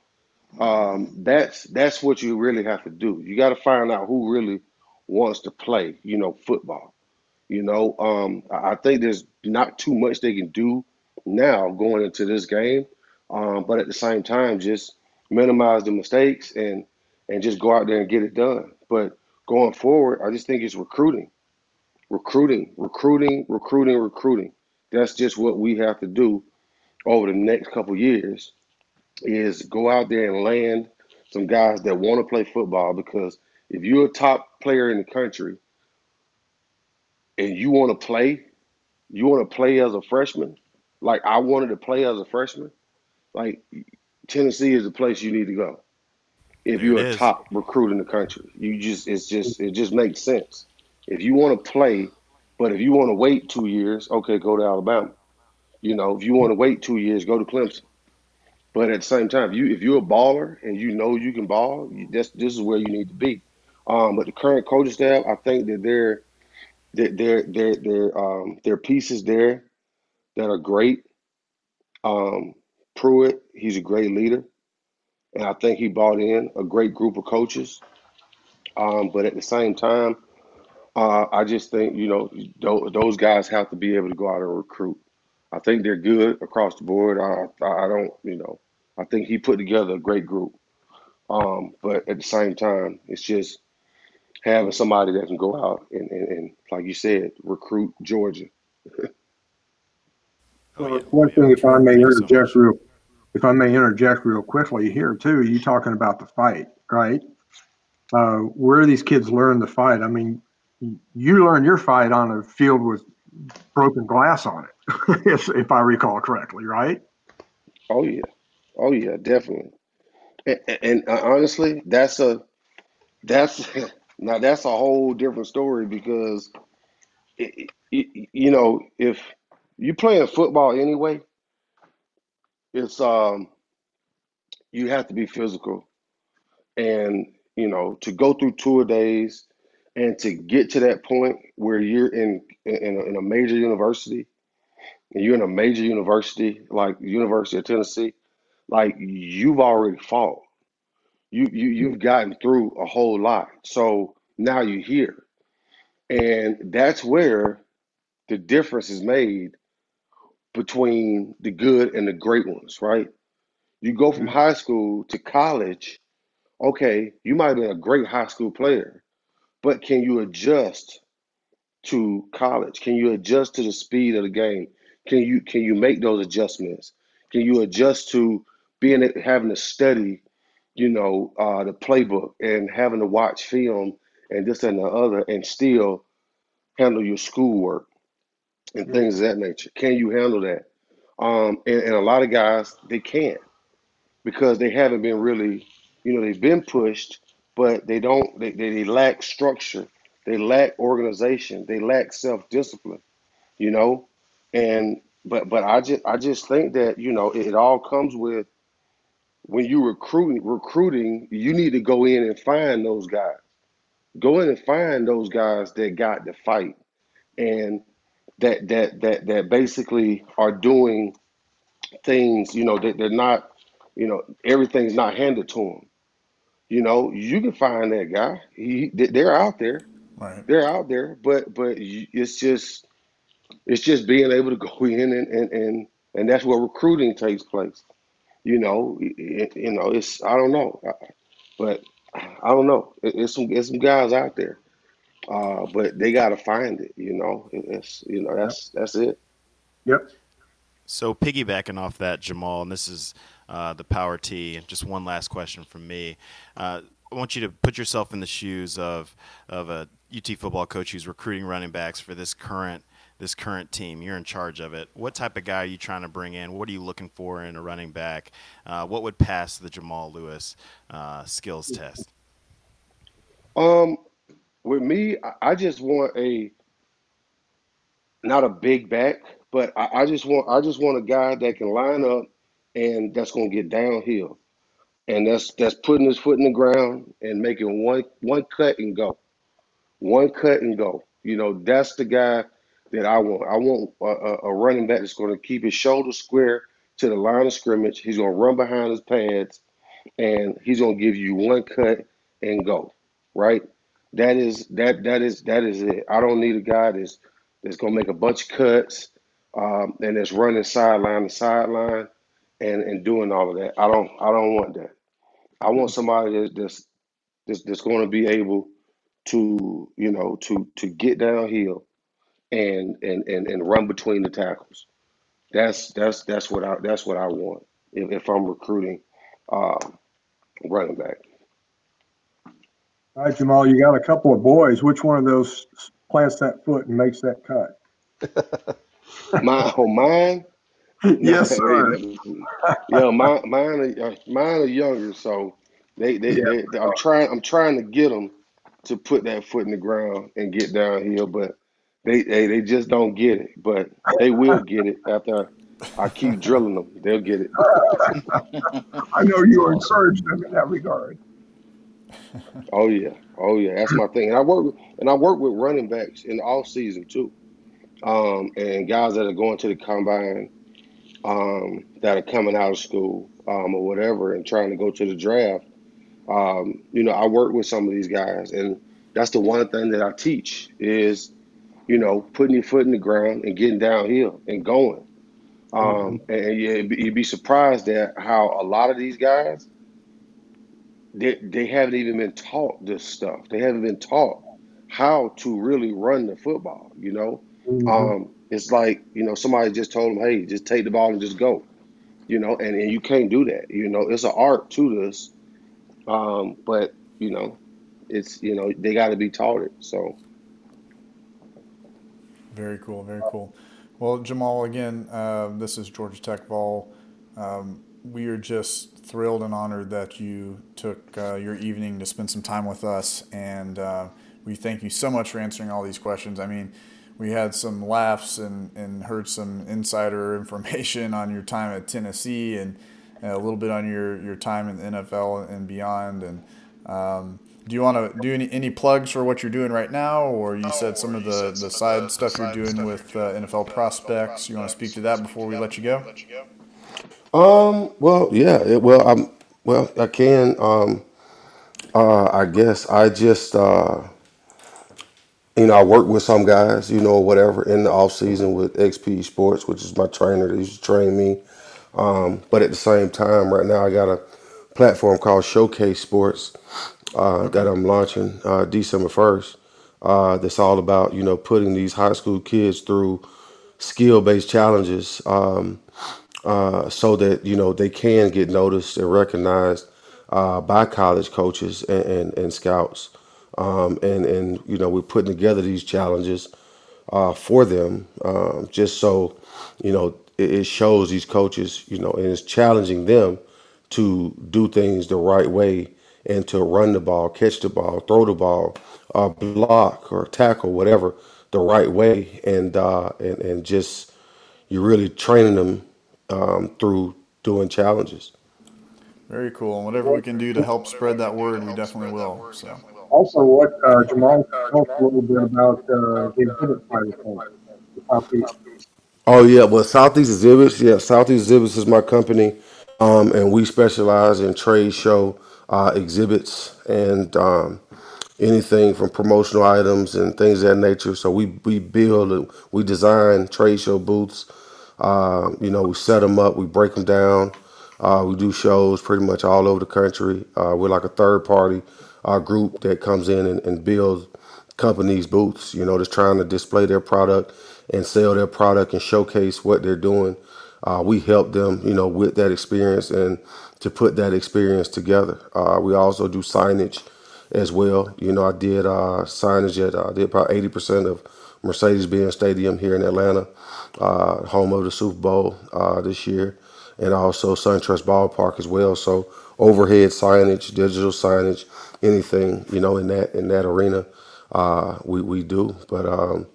Um, that's that's what you really have to do. You got to find out who really wants to play, you know, football. You know, um, I think there's not too much they can do now going into this game, um, but at the same time, just minimize the mistakes and and just go out there and get it done. But going forward, I just think it's recruiting, recruiting, recruiting, recruiting, recruiting. That's just what we have to do over the next couple years, is go out there and land some guys that want to play football. Because if you're a top player in the country and you want to play, you want to play as a freshman, like I wanted to play as a freshman, like Tennessee is the place you need to go. If you're a top recruit in the country, you just, it's just, it just makes sense. If you want to play, but if you want to wait two years, okay, go to Alabama. You know, if you want to wait two years, go to Clemson. But at the same time, if, you, if you're a baller and you know you can ball, you, that's, this is where you need to be. Um, but the current coaching staff, I think that they're, that they're, they're, they're, um, there are pieces there that are great. Um, Pruitt, he's a great leader, and I think he brought in a great group of coaches. Um, but at the same time, uh, I just think, you know, th- those guys have to be able to go out and recruit. I think they're good across the board. I, I, I don't, you know. I think he put together a great group. Um, but at the same time, it's just having somebody that can go out and, and, and like you said, recruit Georgia. oh, yeah. One thing, if I may interject real, if I may interject real quickly here too, you talking about the fight, right? Uh, where these kids learn the fight. I mean, you learn your fight on a field with broken glass on it, if, if I recall correctly, right? Oh yeah. Oh yeah, definitely. And, and, and honestly, that's a that's now that's a whole different story, because it, it, you know, if you're playing football anyway, it's um you have to be physical, and you know, to go through two-a-days and to get to that point where you're in in a, in a major university, and you're in a major university like University of Tennessee. Like, you've already fought. You, you, you've gotten through a whole lot. So now you're here. And that's where the difference is made between the good and the great ones, right? You go from high school to college, okay, you might have been a great high school player, but can you adjust to college? Can you adjust to the speed of the game? Can you, can you make those adjustments? Can you adjust to being having to study, you know, uh, the playbook and having to watch film and this and the other, and still handle your schoolwork and things of that nature? Can you handle that? Um, and, and a lot of guys, they can't, because they haven't been really, you know, they've been pushed, but they don't, they, they, they lack structure. They lack organization. They lack self-discipline, you know, and But but I just I just think that, you know, it, it all comes with, when you recruiting recruiting, you need to go in and find those guys. Go in and find those guys that got the fight, and that that that that basically are doing things, you know, that they're not, you know, everything's not handed to them. You know, you can find that guy. He they're out there. Right. They're out there, but but it's just It's just being able to go in and, and, and, and that's where recruiting takes place. You know, it, you know, it's, I don't know, but I don't know. It, it's some, it's some guys out there, uh, but they got to find it, you know, it's, you know, that's, that's it. Yep. So piggybacking off that, Jamal, and this is uh, the Power T, and just one last question from me. Uh, I want you to put yourself in the shoes of, of a U T football coach who's recruiting running backs for this current, this current team. You're in charge of it. What type of guy are you trying to bring in? What are you looking for in a running back? Uh, what would pass the Jamal Lewis uh, skills test? Um, with me, I just want a not a big back, but I, I just want I just want a guy that can line up and that's gonna get downhill. And that's that's putting his foot in the ground and making one one cut and go. One cut and go. You know, that's the guy that I want. I want a, a running back that's going to keep his shoulders square to the line of scrimmage. He's going to run behind his pads, and he's going to give you one cut and go. Right? That is that that is that is it. I don't need a guy that's that's going to make a bunch of cuts um, and that's running sideline to sideline and and doing all of that. I don't I don't want that. I want somebody that's that's that's going to be able to you know to to get downhill and and and and run between the tackles. That's that's that's what I that's what I want if, if I'm recruiting uh, running back. All right, Jamal, you got a couple of boys. Which one of those plants that foot and makes that cut? my oh mine. Yes, sir. Yeah, my, mine are mine are younger, so they they, yeah. they I'm trying I'm trying to get them to put that foot in the ground and get downhill, but they they, they just don't get it. But they will get it after I keep drilling them. They'll get it. I know you encourage them in that regard. Oh yeah, oh yeah, that's my thing. And I work with, and I work with running backs in the off season too, um, and guys that are going to the combine. Um, that are coming out of school um, or whatever and trying to go to the draft. Um, you know, I work with some of these guys, and that's the one thing that I teach is, you know, putting your foot in the ground and getting downhill and going. Um, mm-hmm. And you'd be, you'd be surprised at how a lot of these guys, they, they haven't even been taught this stuff. They haven't been taught how to really run the football, you know. Mm-hmm. Um, It's like, you know, somebody just told them, hey, just take the ball and just go, you know, and, and you can't do that. You know, it's an art to this. Um, but, you know, it's, you know, they got to be taught it. So. Very cool. Very cool. Well, Jamal, again, uh, this is Georgia Tech Vol. Um, we are just thrilled and honored that you took uh, your evening to spend some time with us. And uh, we thank you so much for answering all these questions. I mean, we had some laughs and, and heard some insider information on your time at Tennessee and, and a little bit on your, your time in the N F L and beyond. And um, do you want to do any, any plugs for what you're doing right now? Or you said some of the, the side stuff you're doing with uh, N F L prospects. You want to speak to that before we let you go? Um. Well, yeah. It, well, I'm. Well, I can. Um. Uh. I guess I just. Uh, You know, I work with some guys, you know, whatever, in the off season with X P E Sports, which is my trainer. They used to train me. Um, but at the same time, right now, I got a platform called Showcase Sports uh, that I'm launching uh, December first. Uh, that's all about, you know, putting these high school kids through skill-based challenges um, uh, so that, you know, they can get noticed and recognized uh, by college coaches and, and, and scouts. Um, and, and, you know, we're putting together these challenges uh, for them um, just so, you know, it, it shows these coaches, you know, and it's challenging them to do things the right way and to run the ball, catch the ball, throw the ball, uh, block or tackle, whatever, the right way. And uh, and, and just you're really training them um, through doing challenges. Very cool. And whatever we can do to help spread that word, we definitely will. So. Also, what uh, Jamal talked a little bit about uh, the exhibit side of things, the Southeast. Oh, yeah. Well, Southeast Exhibits. Yeah, Southeast Exhibits is my company, um, and we specialize in trade show uh, exhibits and um, anything from promotional items and things of that nature. So we, we build, we design trade show booths. Uh, you know, we set them up. We break them down. Uh, we do shows pretty much all over the country. Uh, we're like a third party. Our group that comes in and, and builds companies' booths, you know, that's trying to display their product and sell their product and showcase what they're doing. Uh, we help them, you know, with that experience and to put that experience together. Uh, we also do signage as well. You know, I did uh, signage at uh, I did about eighty percent of Mercedes-Benz Stadium here in Atlanta, uh, home of the Super Bowl uh, this year, and also SunTrust Ballpark as well. So overhead signage, digital signage. Anything, you know, in that in that arena, uh, we we do. But um,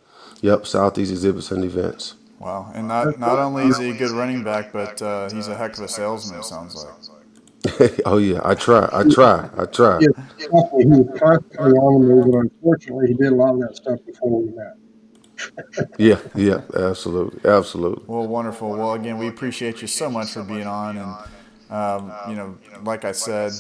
Yep, Southeast Exhibits and Events. Wow, and not not only is he a good running back, but uh, he's a heck of a salesman, it sounds like. Oh, yeah, I try, I try, I try. Yeah, he was constantly on the move, but unfortunately he did a lot of that stuff before we met. yeah, yeah, absolutely, absolutely. Well, wonderful. Well, again, we appreciate you so much for being on. And, um, you know, like I said,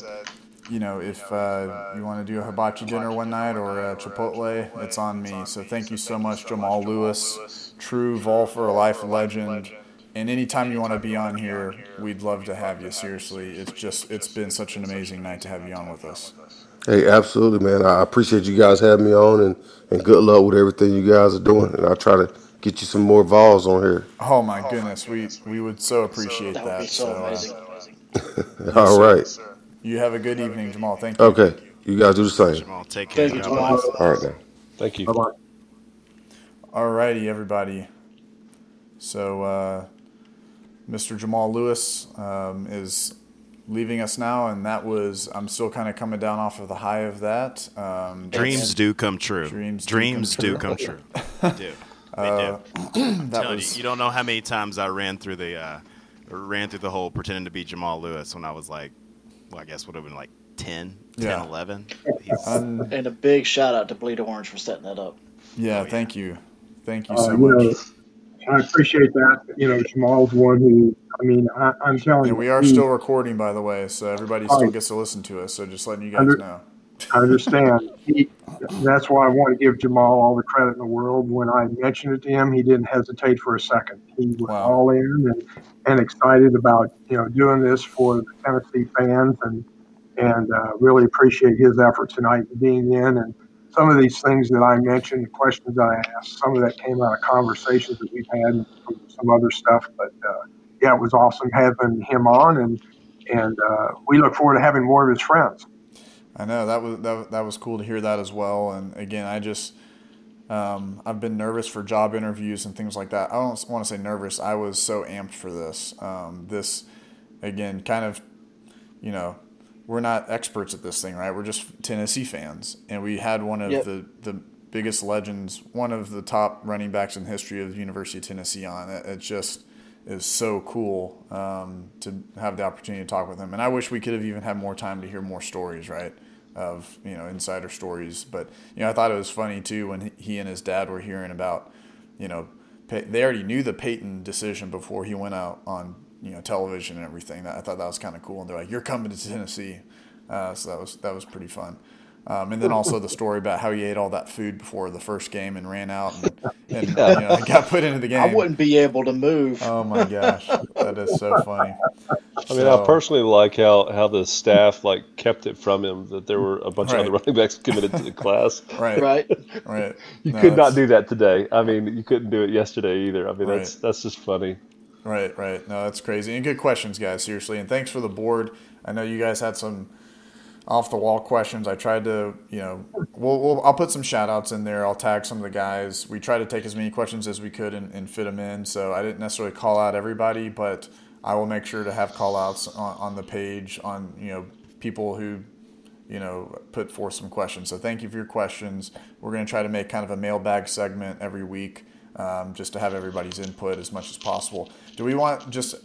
you know, if uh, you want to do a hibachi dinner one night or a Chipotle, it's on me. So thank you so much, Jamal Lewis, true Vol for Life legend. And anytime you want to be on here, we'd love to have you. Seriously, it's just, it's been such an amazing night to have you on with us. Hey, absolutely, man. I appreciate you guys having me on, and, and good luck with everything you guys are doing. And I'll try to get you some more Vols on here. Oh, my goodness. We we would so appreciate that. That would be so, so amazing. Uh, All right. You have a good evening, Jamal. Thank you. Okay. You guys do the same. Jamal, take care. Thank you, Jamal. All right, man. Thank you. Bye-bye. All righty, everybody. So uh, Mister Jamal Lewis um, is – leaving us now, and that was, I'm still kind of coming down off of the high of that. Um, dreams do come true. Dreams, dreams do come true. Do come true. They do. They uh, do. That was... you, you don't know how many times I ran through the uh, ran through the hole pretending to be Jamal Lewis when I was like, well, I guess would have been like ten, yeah. ten, eleven. Um, and a big shout out to Bleed Orange for setting that up. Yeah, oh, thank yeah. you. Thank you uh, so you much. Know, I appreciate that. You know, Jamal's one who, I mean, I, I'm telling you. Yeah, we are he, still recording, by the way, so everybody still right. gets to listen to us. So just letting you guys Under, know. I understand. He, that's why I want to give Jamal all the credit in the world. When I mentioned it to him, he didn't hesitate for a second. He was wow. all in and, and excited about, you know, doing this for the Tennessee fans, and and uh, really appreciate his effort tonight being in. And some of these things that I mentioned, the questions that I asked, some of that came out of conversations that we've had from some other stuff. But, uh, yeah, it was awesome having him on, and and uh, we look forward to having more of his friends. I know. That was that, that was cool to hear that as well. And, again, I just um, – I've been nervous for job interviews and things like that. I don't want to say nervous. I was so amped for this. Um, this, again, kind of, you know – we're not experts at this thing, right? We're just Tennessee fans. And we had one of yep. the, the biggest legends, one of the top running backs in the history of the University of Tennessee on. It, it just is so cool um, to have the opportunity to talk with him. And I wish we could have even had more time to hear more stories, right, of, you know, insider stories. But, you know, I thought it was funny, too, when he and his dad were hearing about, you know, they already knew the Peyton decision before he went out on you know, television and everything. I thought that was kind of cool. And they're like, you're coming to Tennessee. Uh, so that was, that was pretty fun. Um, and then also the story about how he ate all that food before the first game and ran out and, and yeah. you know, got put into the game. I wouldn't be able to move. Oh my gosh. That is so funny. I mean, so, I personally like how, how the staff like kept it from him that there were a bunch right. of other running backs committed to the class. Right. Right. Right. You no, could that's... not do that today. I mean, you couldn't do it yesterday either. I mean, right. that's, that's just funny. Right, right. No, that's crazy. And good questions, guys, seriously. And thanks for the board. I know you guys had some off-the-wall questions. I tried to, you know, we'll, we'll, I'll put some shout-outs in there. I'll tag some of the guys. We tried to take as many questions as we could and, and fit them in. So I didn't necessarily call out everybody, but I will make sure to have call-outs on, on the page on, you know, people who, you know, put forth some questions. So thank you for your questions. We're going to try to make kind of a mailbag segment every week. Um, just to have everybody's input as much as possible. Do we want just,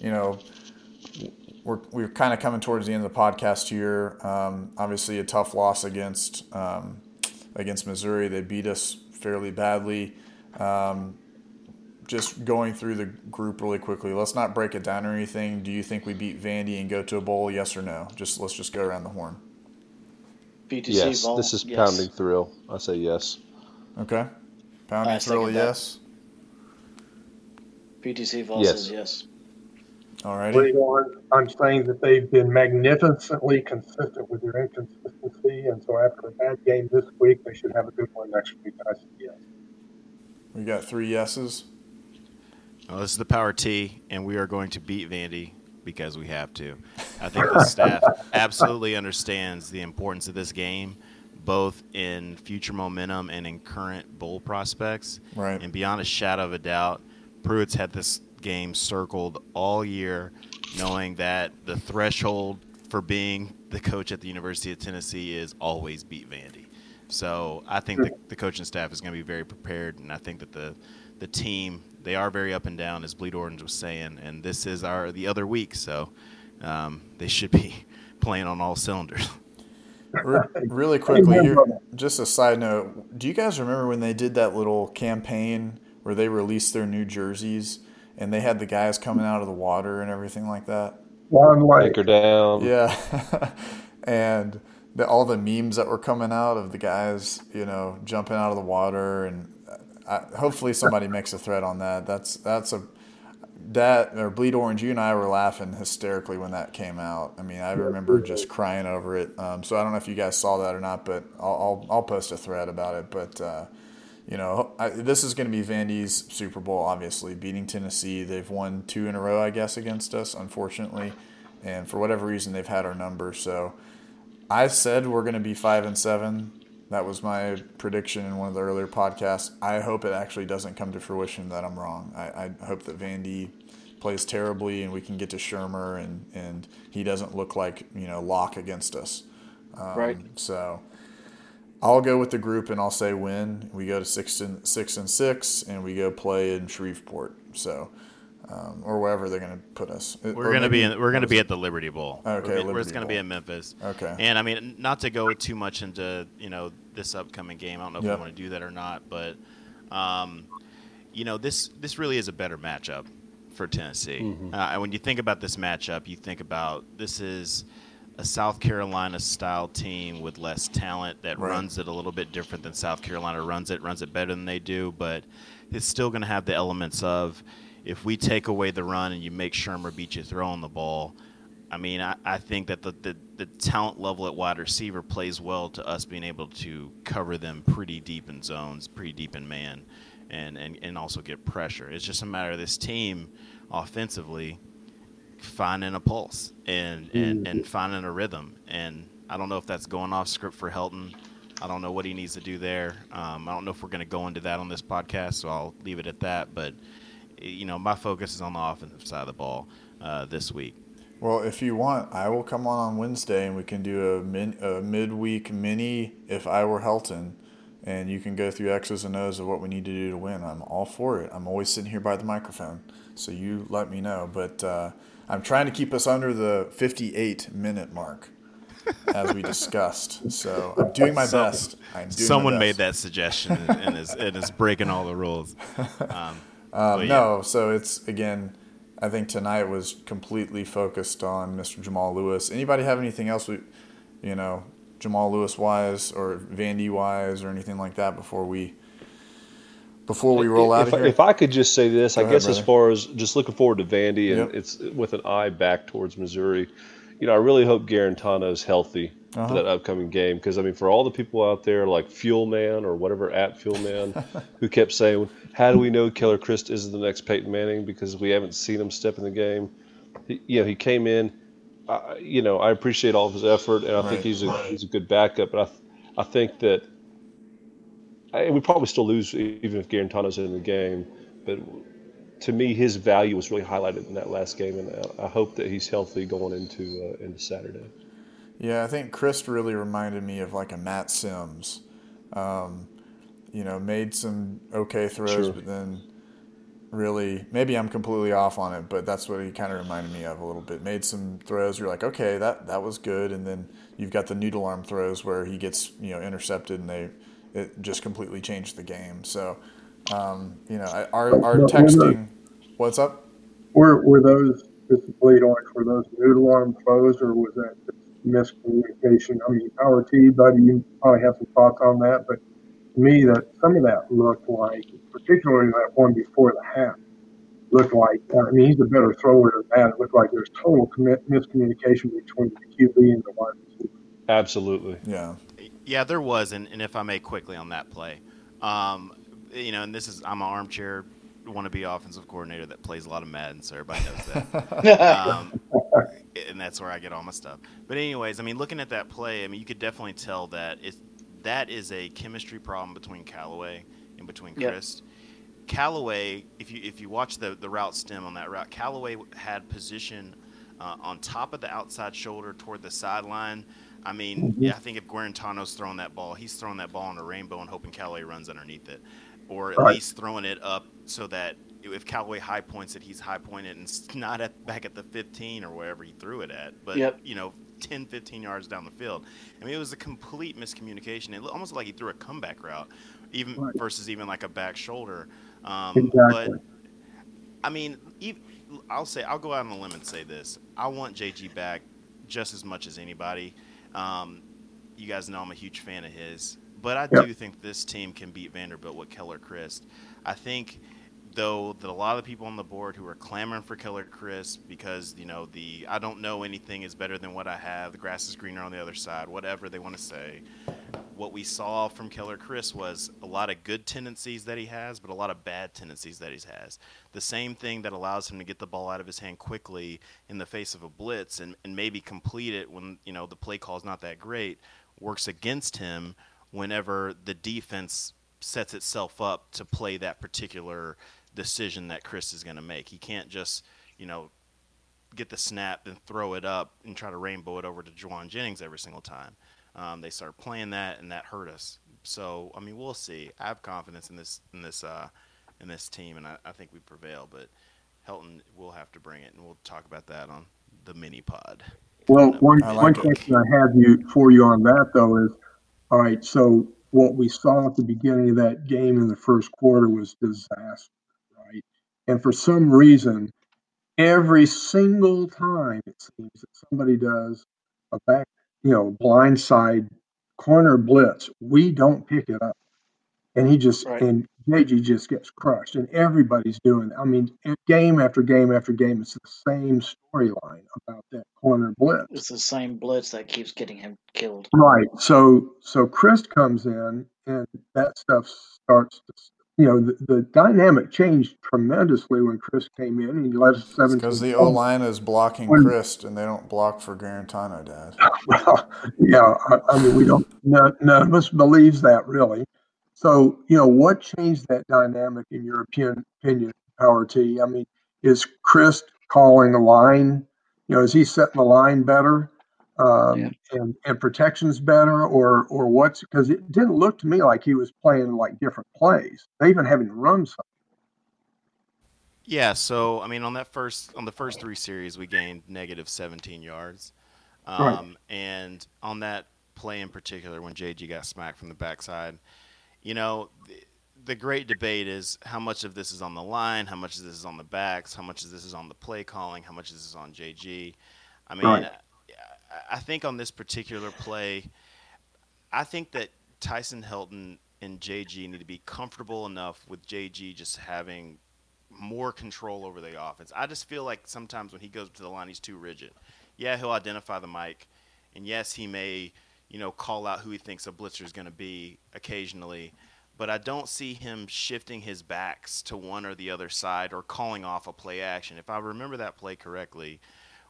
you know, we're we're kind of coming towards the end of the podcast here. Um, obviously, a tough loss against um, against Missouri. They beat us fairly badly. Um, just going through the group really quickly. Let's not break it down or anything. Do you think we beat Vandy and go to a bowl? Yes or no? Just let's just go around the horn. P T C yes, Vol. This is yes. Pounding Thrill. I say yes. Okay. Pounding Thrill, yes. P T C Vol says yes. All righty. I'm saying that they've been magnificently consistent with their inconsistency, and so after a bad game this week, they should have a good one next week. I say yes. We got three yeses. Oh, this is the Power T, and we are going to beat Vandy because we have to. I think the staff absolutely understands the importance of this game, both in future momentum and in current bowl prospects. Right. And beyond a shadow of a doubt, Pruitt's had this game circled all year, knowing that the threshold for being the coach at the University of Tennessee is always beat Vandy. So I think the, the coaching staff is going to be very prepared, and I think that the the team, they are very up and down, as Bleed Orange was saying, and this is our the other week, so um, they should be playing on all cylinders. Really quickly, you, just a side note, do you guys remember when they did that little campaign where they released their new jerseys and they had the guys coming out of the water and everything like that? Long Lake. Anchor down. Yeah. And the, all the memes that were coming out of the guys, you know, jumping out of the water, and I, hopefully somebody makes a thread on that. That's that's a that or Bleed Orange. You and I were laughing hysterically when that came out. I mean, I remember just crying over it. Um, so I don't know if you guys saw that or not, but I'll I'll, I'll post a thread about it. But uh, you know, I, this is going to be Vandy's Super Bowl. Obviously, beating Tennessee, they've won two in a row, I guess, against us, unfortunately, and for whatever reason, they've had our number. So I said we're going to be five and seven. That was my prediction in one of the earlier podcasts. I hope it actually doesn't come to fruition that I'm wrong. I, I hope that Vandy plays terribly and we can get to Shermer and, and he doesn't look like, you know, Locke against us. Um, right. So I'll go with the group and I'll say win. We go to six and six and six and we go play in Shreveport. So. Um, or wherever they're going to put us. We're going to be in, we're going to be at the Liberty Bowl. Okay, we're, we're it's going to be in Memphis. Okay. And I mean, not to go too much into, you know, this upcoming game. I don't know if yep. we want to do that or not, but um, you know, this this really is a better matchup for Tennessee. Mm-hmm. Uh, and when you think about this matchup, you think about this is a South Carolina style team with less talent that right. runs it a little bit different than South Carolina runs it, runs it better than they do, but it's still going to have the elements of, if we take away the run and you make Shermer beat you throwing the ball, I mean, I, I think that the, the, the talent level at wide receiver plays well to us being able to cover them pretty deep in zones, pretty deep in man, and, and, and also get pressure. It's just a matter of this team offensively finding a pulse and, and, and finding a rhythm. And I don't know if that's going off script for Helton. I don't know what he needs to do there. Um, I don't know if we're going to go into that on this podcast, so I'll leave it at that. But you know, my focus is on the offensive side of the ball uh, this week. Well, if you want, I will come on on Wednesday and we can do a, min, a midweek mini if I were Helton, and you can go through X's and O's of what we need to do to win. I'm all for it. I'm always sitting here by the microphone, so you let me know. But uh, I'm trying to keep us under the fifty-eight minute mark, as we discussed. So I'm doing my so, best. I'm doing someone my best. Made that suggestion and is, and is breaking all the rules. Um Um, yeah. No, so it's, again, I think tonight was completely focused on Mister Jamal Lewis. Anybody have anything else, we, you know, Jamal Lewis-wise or Vandy-wise or anything like that before we before we roll out if, of here? If I could just say this, Go I ahead, guess brother. As far as just looking forward to Vandy, and yep. it's with an eye back towards Missouri, you know, I really hope Guarantano is healthy uh-huh. for that upcoming game because, I mean, for all the people out there like Fuel Man or whatever app Fuel Man who kept saying, how do we know Keller Chryst isn't the next Peyton Manning because we haven't seen him step in the game? He, you know, he came in. I, you know, I appreciate all of his effort, and I right. think he's a he's a good backup. But I th- I think that I, we probably still lose even if Garantano's in the game. But to me, his value was really highlighted in that last game, and I hope that he's healthy going into uh, into Saturday. Yeah, I think Chryst really reminded me of like a Matt Sims. Um, you know, made some okay throws, sure. but then really, maybe I'm completely off on it, but that's what he kind of reminded me of a little bit. Made some throws, you're like, okay, that, that was good, and then you've got the noodle arm throws where he gets, you know, intercepted, and they it just completely changed the game. So. Um, you know, our our no, texting. What's up? Were were those just to bleed on? Were those noodle arm throws, or was that just miscommunication? I mean, Power T, buddy, you probably have some thoughts on that. But to me, that some of that looked like, particularly that one before the half, looked like. I mean, he's a better thrower than that. It looked like there's total commit, miscommunication between the Q B and the wide receiver. Absolutely. Yeah. Yeah, there was, and, and if I may quickly on that play. Um, You know, and this is, I'm an armchair wannabe offensive coordinator that plays a lot of Madden, so everybody knows that. um, and that's where I get all my stuff. But anyways, I mean, looking at that play, I mean, you could definitely tell that it, that is a chemistry problem between Callaway and between Chryst. Yep. Callaway, if you if you watch the, the route stem on that route, Callaway had position uh, on top of the outside shoulder toward the sideline. I mean, yeah, I think if Guarantano's throwing that ball, he's throwing that ball in a rainbow and hoping Callaway runs underneath it, or at right. least throwing it up so that if Callaway high points it, he's high pointed and it's not at, back at the fifteen or wherever he threw it at, but yep. you know, ten, fifteen yards down the field. I mean, it was a complete miscommunication. It looked almost like he threw a comeback route, even right. versus even like a back shoulder. Um, exactly. But I mean, even, I'll say I'll go out on a limb and say this: I want J G back just as much as anybody. Um, you guys know I'm a huge fan of his, but I yep. do think this team can beat Vanderbilt with Keller Chryst. I think, though, that a lot of the people on the board who are clamoring for Keller Chryst because, you know, the I don't know anything is better than what I have, the grass is greener on the other side, whatever they want to say. What we saw from Keller Chryst was a lot of good tendencies that he has, but a lot of bad tendencies that he has. The same thing that allows him to get the ball out of his hand quickly in the face of a blitz and, and maybe complete it when, you know, the play call is not that great, works against him whenever the defense sets itself up to play that particular decision that Chryst is going to make. He can't just, you know, get the snap and throw it up and try to rainbow it over to Jauan Jennings every single time. Um, they started playing that, and that hurt us. So, I mean, we'll see. I have confidence in this in this uh, in this team, and I, I think we prevail. But Helton will have to bring it, and we'll talk about that on the mini pod. Well, one like one it. question I have you for you on that though is, all right. So what we saw at the beginning of that game in the first quarter was disaster, right? And for some reason, every single time it seems that somebody does a back. you know, blindside corner blitz, we don't pick it up. And he just, right. and J G just gets crushed. And everybody's doing, I mean, game after game after game, it's the same storyline about that corner blitz. It's the same blitz that keeps getting him killed. Right. So, so Chryst comes in and that stuff starts to, you know, the, the dynamic changed tremendously when Chryst came in and he led us seven. Because the O line is blocking when, Chryst, and they don't block for Guarantano, Dad. Well, yeah, I, I mean, we don't. None, none of us believes that really. So, you know, what changed that dynamic in your opinion, Power T? I mean, is Chryst calling the line? You know, is he setting the line better? Um, yeah. and, and protection's better, or or what's because it didn't look to me like he was playing like different plays. They even having to run something. Yeah, so I mean, on that first on the first three series, we gained negative seventeen yards, um, right. and on that play in particular, when J G got smacked from the backside, you know, the, the great debate is how much of this is on the line, how much of this is on the backs, how much of this is on the play calling, how much of this is on J G. I mean. Right. I think on this particular play, I think that Tyson Helton and J G need to be comfortable enough with J G just having more control over the offense. I just feel like sometimes when he goes to the line, he's too rigid. Yeah, he'll identify the mic, and yes, he may, you know, call out who he thinks a blitzer is going to be occasionally, but I don't see him shifting his backs to one or the other side or calling off a play action. If I remember that play correctly,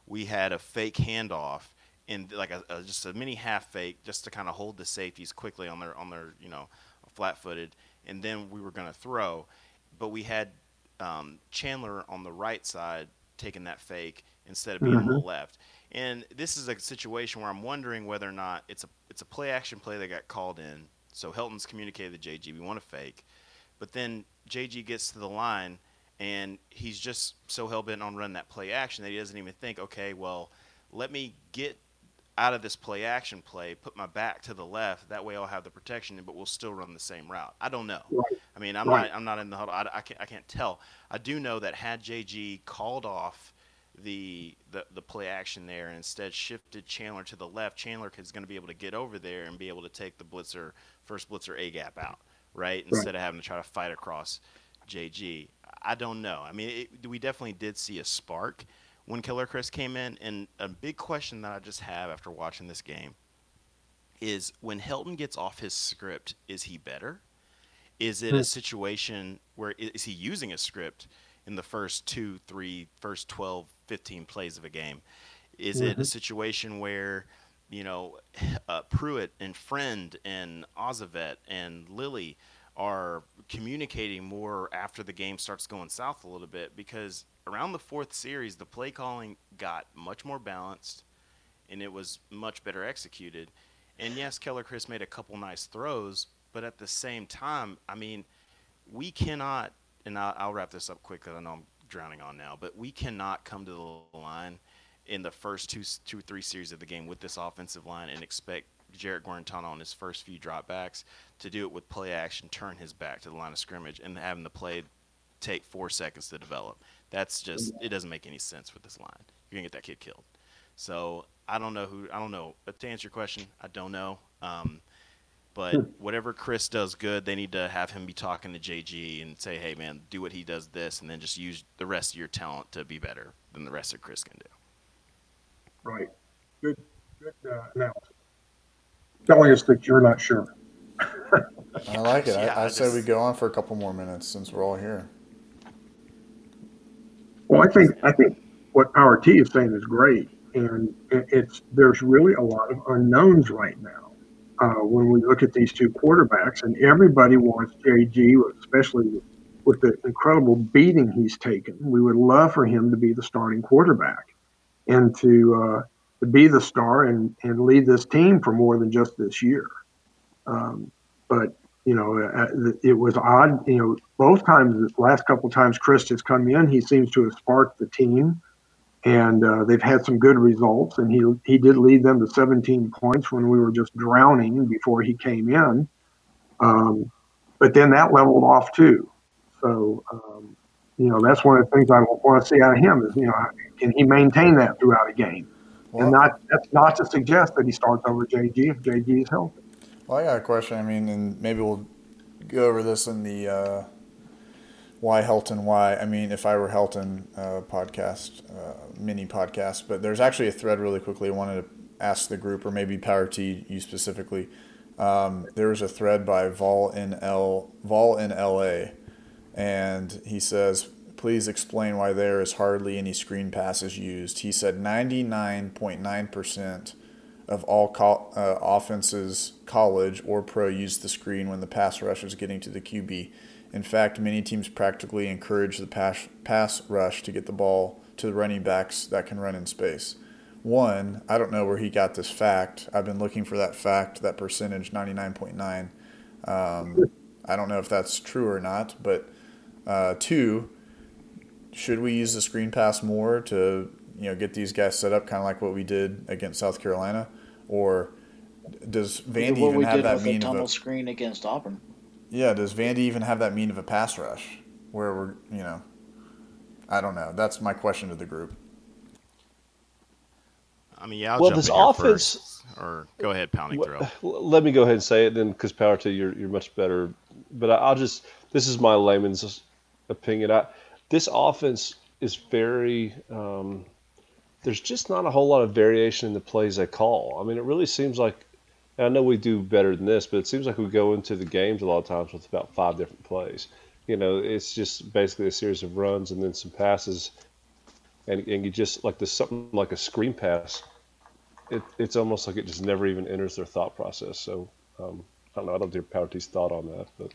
we had a fake handoff. And like a, a, just a mini half fake, just to kind of hold the safeties quickly on their on their you know flat footed, and then we were going to throw, but we had um, Chandler on the right side taking that fake instead of being mm-hmm. on the left. And this is a situation where I'm wondering whether or not it's a it's a play action play that got called in. So Helton's communicated to J G, we want to fake, but then J G gets to the line and he's just so hell bent on running that play action that he doesn't even think, okay, well, let me get out of this play action play, put my back to the left. That way I'll have the protection, but we'll still run the same route. I don't know. Right. I mean, I'm right. not, I'm not in the huddle. I, I can't, I can't tell. I do know that had J G called off the, the, the play action there and instead shifted Chandler to the left, Chandler is going to be able to get over there and be able to take the blitzer, first blitzer A gap out, right? Instead right. of having to try to fight across J G. I don't know. I mean, it, we definitely did see a spark when Keller Chryst came in. And a big question that I just have after watching this game is, when Helton gets off his script, is he better? Is it a situation where is he using a script in the first two, three, first twelve, fifteen plays of a game? Is mm-hmm. it a situation where, you know, uh, Pruitt and Friend and Ozavet and Lily are communicating more after the game starts going south a little bit? Because around the fourth series, the play calling got much more balanced and it was much better executed. And yes, Keller Chryst made a couple nice throws, but at the same time, I mean, we cannot, and I'll, I'll wrap this up quick because I know I'm drowning on now, but we cannot come to the line in the first two, two, three series of the game with this offensive line and expect Jared Guarantano on his first few dropbacks to do it with play action, turn his back to the line of scrimmage, and having the play take four seconds to develop. That's just, it doesn't make any sense with this line. You're going to get that kid killed. So I don't know who, I don't know. But to answer your question, I don't know. Um, but whatever Chris does good, they need to have him be talking to J G and say, hey, man, do what he does this, and then just use the rest of your talent to be better than the rest of Chris can do. Right. Good, good uh, analysis. Telling us that you're not sure. I like it. Yeah, I, I, I just... say we go on for a couple more minutes since we're all here. Well, I think I think what Power T is saying is great, and it's there's really a lot of unknowns right now uh, when we look at these two quarterbacks, and everybody wants J G, especially with the incredible beating he's taken. We would love for him to be the starting quarterback and to. Uh, to be the star and, and lead this team for more than just this year. Um, but, you know, uh, it was odd, you know, both times, the last couple of times Chris has come in, he seems to have sparked the team, and uh, they've had some good results, and he he did lead them to seventeen points when we were just drowning before he came in. Um, but then that leveled off too. So, um, you know, that's one of the things I want to see out of him is, you know, can he maintain that throughout a game? Well, and not that's not to suggest that he starts over J G if J G is healthy. Well, I got a question. I mean, and maybe we'll go over this in the uh, Why Helton, Why, I mean, If I Were Helton uh, podcast, uh, mini podcast. But there's actually a thread really quickly I wanted to ask the group, or maybe Power T, you specifically. Um, there was a thread by Vol in, L, Vol in L A, and he says, please explain why there is hardly any screen passes used. He said ninety-nine point nine percent of all co- uh, offenses, college or pro, use the screen when the pass rush is getting to the Q B. In fact, many teams practically encourage the pass, pass rush to get the ball to the running backs that can run in space. One, I don't know where he got this fact. I've been looking for that fact, that percentage, ninety-nine point nine. Um, I don't know if that's true or not. But uh, two, should we use the screen pass more to, you know, get these guys set up, kind of like what we did against South Carolina, or does Vandy even have that mean of a tunnel screen against Auburn? Yeah, does Vandy even have that mean of a pass rush where we're, you know, I don't know. That's my question to the group. I mean, yeah. I'll well, jump this in offense, first, or go ahead, Pounding Thrill. Let me go ahead and say it then, because Power T, you're you're much better. But I, I'll just this is my layman's opinion. I. This offense is very um, – there's just not a whole lot of variation in the plays they call. I mean, it really seems like – I know we do better than this, but it seems like we go into the games a lot of times with about five different plays. You know, it's just basically a series of runs and then some passes. And, and you just – like there's something like a screen pass. It, it's almost like it just never even enters their thought process. So, um, I don't know. I don't do Power T's thought on that. But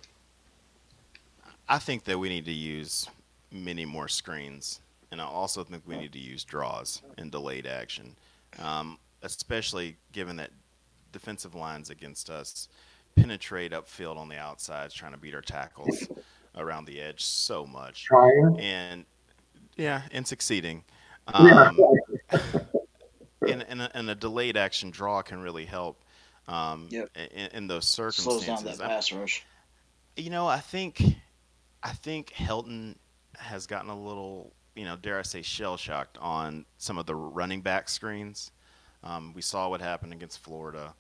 I think that we need to use – many more screens, and I also think we need to use draws and delayed action, um, especially given that defensive lines against us penetrate upfield on the outsides, trying to beat our tackles around the edge so much, trying. and yeah, and succeeding. Um, and, and, a, and a delayed action draw can really help um, yep. in, in those circumstances. Slows down that pass rush. I, you know, I think, I think Helton has gotten a little, you know, dare I say, shell-shocked on some of the running back screens. Um, we saw what happened against Florida.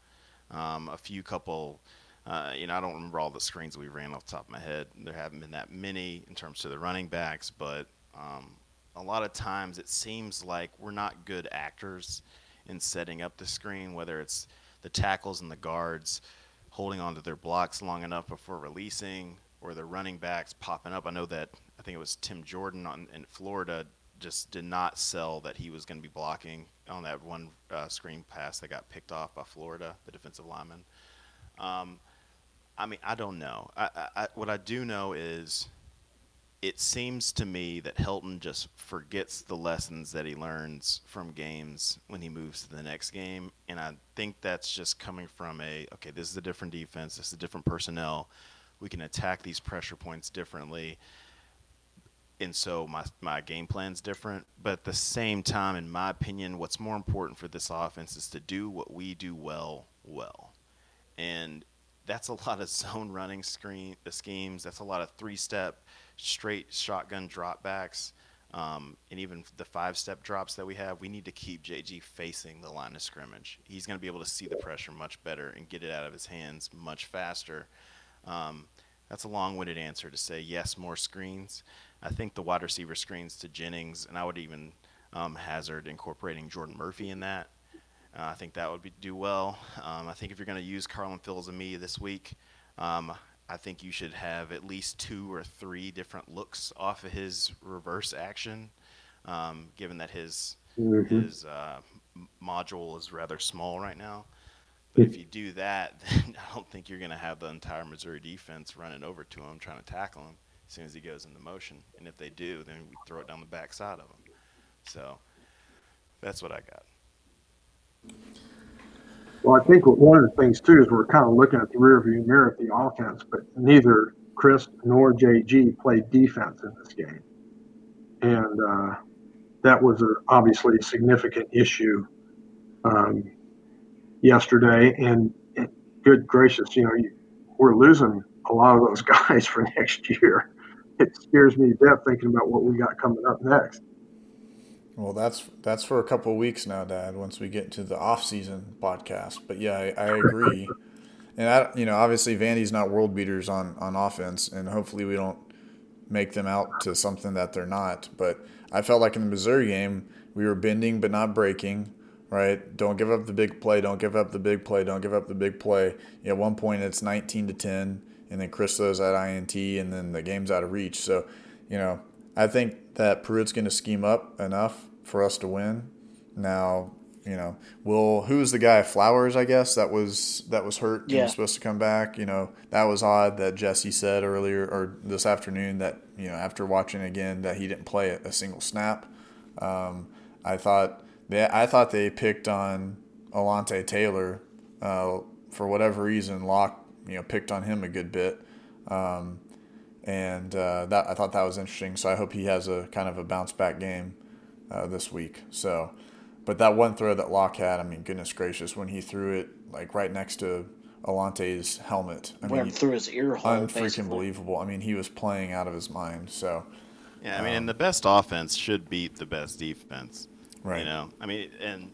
Um, a few couple, uh, you know, I don't remember all the screens we ran off the top of my head. There haven't been that many in terms of the running backs, but um, a lot of times it seems like we're not good actors in setting up the screen, whether it's the tackles and the guards holding onto their blocks long enough before releasing or the running backs popping up. I know that I think it was Tim Jordan on, in Florida just did not sell that he was going to be blocking on that one uh, screen pass that got picked off by Florida, the defensive lineman. Um, I mean, I don't know. I, I, what I do know is it seems to me that Helton just forgets the lessons that he learns from games when he moves to the next game. And I think that's just coming from a, okay, this is a different defense, this is a different personnel, we can attack these pressure points differently, and so my my game plan's different. But at the same time, in my opinion, what's more important for this offense is to do what we do well, well. And that's a lot of zone running screen the schemes. That's a lot of three-step, straight shotgun dropbacks, um, and even the five-step drops that we have. We need to keep J G facing the line of scrimmage. He's going to be able to see the pressure much better and get it out of his hands much faster. Um, that's a long-winded answer to say, yes, more screens. I think the wide receiver screens to Jennings, and I would even um, hazard incorporating Jordan Murphy in that. Uh, I think that would be, do well. Um, I think if you're going to use Carlin Phillips and me this week, um, I think you should have at least two or three different looks off of his reverse action, um, given that his mm-hmm. his uh, module is rather small right now. But if you do that, then I don't think you're going to have the entire Missouri defense running over to him trying to tackle him as soon as he goes into motion. And if they do, then we throw it down the backside of him. So that's what I got. Well, I think one of the things, too, is we're kind of looking at the rearview mirror at the offense, but neither Chris nor J G played defense in this game. And uh, that was a, obviously a significant issue um, yesterday. And, and good gracious, you know, you, we're losing a lot of those guys for next year. It scares me to death thinking about what we got coming up next. Well, that's that's for a couple of weeks now, Dad, once we get to the off-season podcast. But, yeah, I, I agree. And, I, you know, obviously Vandy's not world beaters on, on offense, and hopefully we don't make them out to something that they're not. But I felt like in the Missouri game we were bending but not breaking, right? Don't give up the big play, don't give up the big play, don't give up the big play. At one point it's nineteen to ten, and then Christo's at I N T, and then the game's out of reach. So, you know, I think that Pruitt's going to scheme up enough for us to win. Now, you know, will who's the guy? Flowers, I guess that was that was hurt. Yeah. He was supposed to come back. You know, that was odd that Jesse said earlier or this afternoon that, you know, after watching again that he didn't play a single snap. Um, I thought they I thought they picked on Alante Taylor uh, for whatever reason. Locke, you know, picked on him a good bit. Um, and uh, that I thought that was interesting. So I hope he has a kind of a bounce back game Uh, this week. So, but that one throw that Locke had, I mean, goodness gracious, when he threw it like right next to Alante's helmet, I mean, through his ear hole, unfreaking believable. I mean, he was playing out of his mind. So, yeah, I mean, um, and the best offense should beat the best defense, right? You know, I mean, and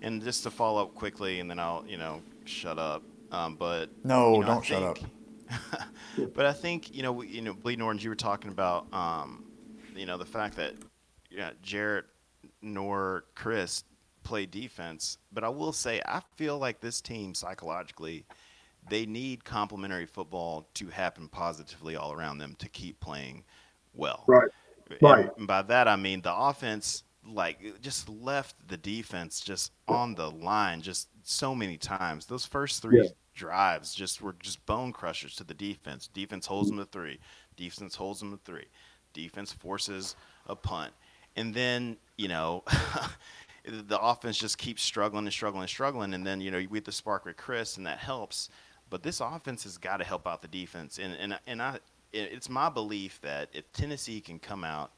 and just to follow up quickly, and then I'll you know shut up. Um, but no, you know, don't I shut think, up. But I think you know, we, you know, Bleeding Orange, you were talking about, um, you know, the fact that yeah, Jared nor Chris play defense, but I will say I feel like this team psychologically, they need complementary football to happen positively all around them to keep playing well. Right. Right. And by that I mean the offense like just left the defense just on the line just so many times. Those first three yeah. drives just were just bone crushers to the defense. Defense holds them to three. Defense holds them to three. Defense forces a punt. And then, you know, the offense just keeps struggling and struggling and struggling. And then, you know, you get the spark with Chris, and that helps. But this offense has got to help out the defense. And and and I, it's my belief that if Tennessee can come out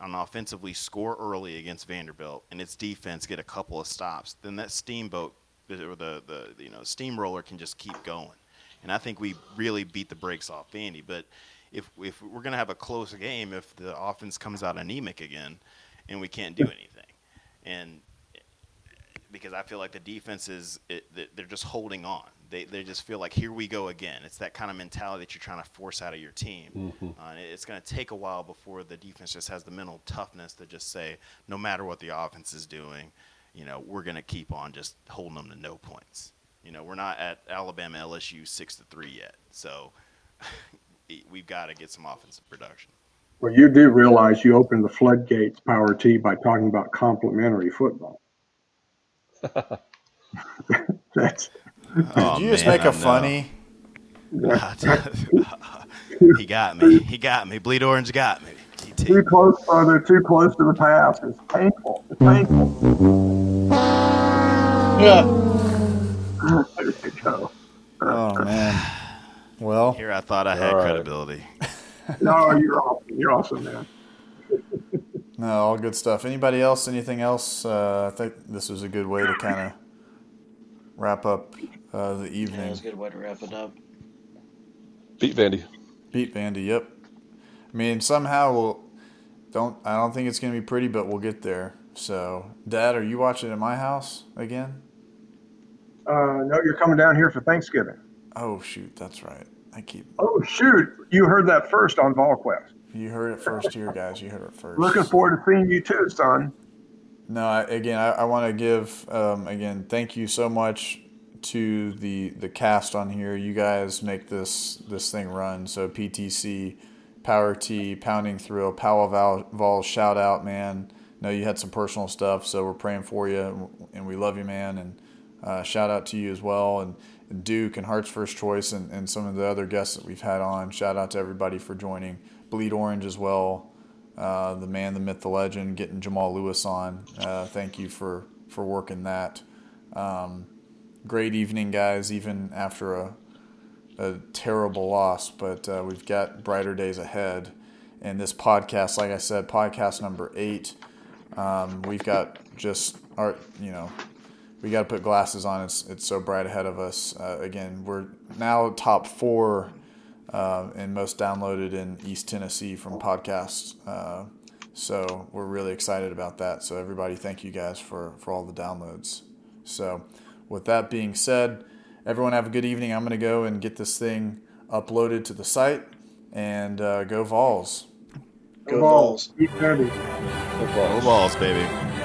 and offensively score early against Vanderbilt and its defense get a couple of stops, then that steamboat or the, the you know steamroller can just keep going. And I think we really beat the brakes off Vandy. But if if we're going to have a close game if the offense comes out anemic again and we can't do anything. And because I feel like the defense is it, they're just holding on. They they just feel like here we go again. It's that kind of mentality that you're trying to force out of your team. Mm-hmm. Uh, and it's going to take a while before the defense just has the mental toughness to just say no matter what the offense is doing, you know, we're going to keep on just holding them to no points. You know, we're not at Alabama L S U six to three yet. So we've got to get some offensive production. Well, you do realize you opened the floodgates, Power T, by talking about complimentary football. That's. Oh, did you just man, make a funny? He got me. He got me. Bleed Orange got me. T. Too close, or they're too close to the pass. It's painful. It's painful. Yeah. There you go. Oh, man. Well. Here I thought I had right. credibility. No, you're awesome. You're awesome, man. No, all good stuff. Anybody else? Anything else? Uh, I think this was a good way to kind of wrap up uh, the evening. Yeah, it was a good way to wrap it up. Beat Vandy. Beat Vandy, yep. I mean, somehow we'll don't. I don't think it's going to be pretty, but we'll get there. So, Dad, are you watching at my house again? Uh, no, you're coming down here for Thanksgiving. Oh shoot, that's right. I keep. Oh shoot, you heard that first on VolQuest. You heard it first here, guys. You heard it first. Looking forward to seeing you too, son. No, I, again, I, I want to give, um, again, thank you so much to the the cast on here. You guys make this this thing run. So P T C, Power T, Pounding Thrill, Powell Vol, Vol shout out, man. I know you had some personal stuff, so we're praying for you, and we love you, man. And uh, shout out to you as well. And, and Duke and Heart's First Choice and, and some of the other guests that we've had on. Shout out to everybody for joining. Bleed Orange as well, uh, the man, the myth, the legend, getting Jamal Lewis on. Uh, thank you for, for working that. Um, great evening, guys, even after a, a terrible loss, but uh, we've got brighter days ahead. And this podcast, like I said, podcast number eight, um, we've got just our, you know, we got to put glasses on. It's, it's so bright ahead of us. Uh, again, we're now top four Uh, and most downloaded in East Tennessee from podcasts. Uh, so we're really excited about that. So everybody, thank you guys for, for all the downloads. So with that being said, everyone have a good evening. I'm going to go and get this thing uploaded to the site. And uh, go Vols. Go, go Vols. Vols. Go Vols, baby.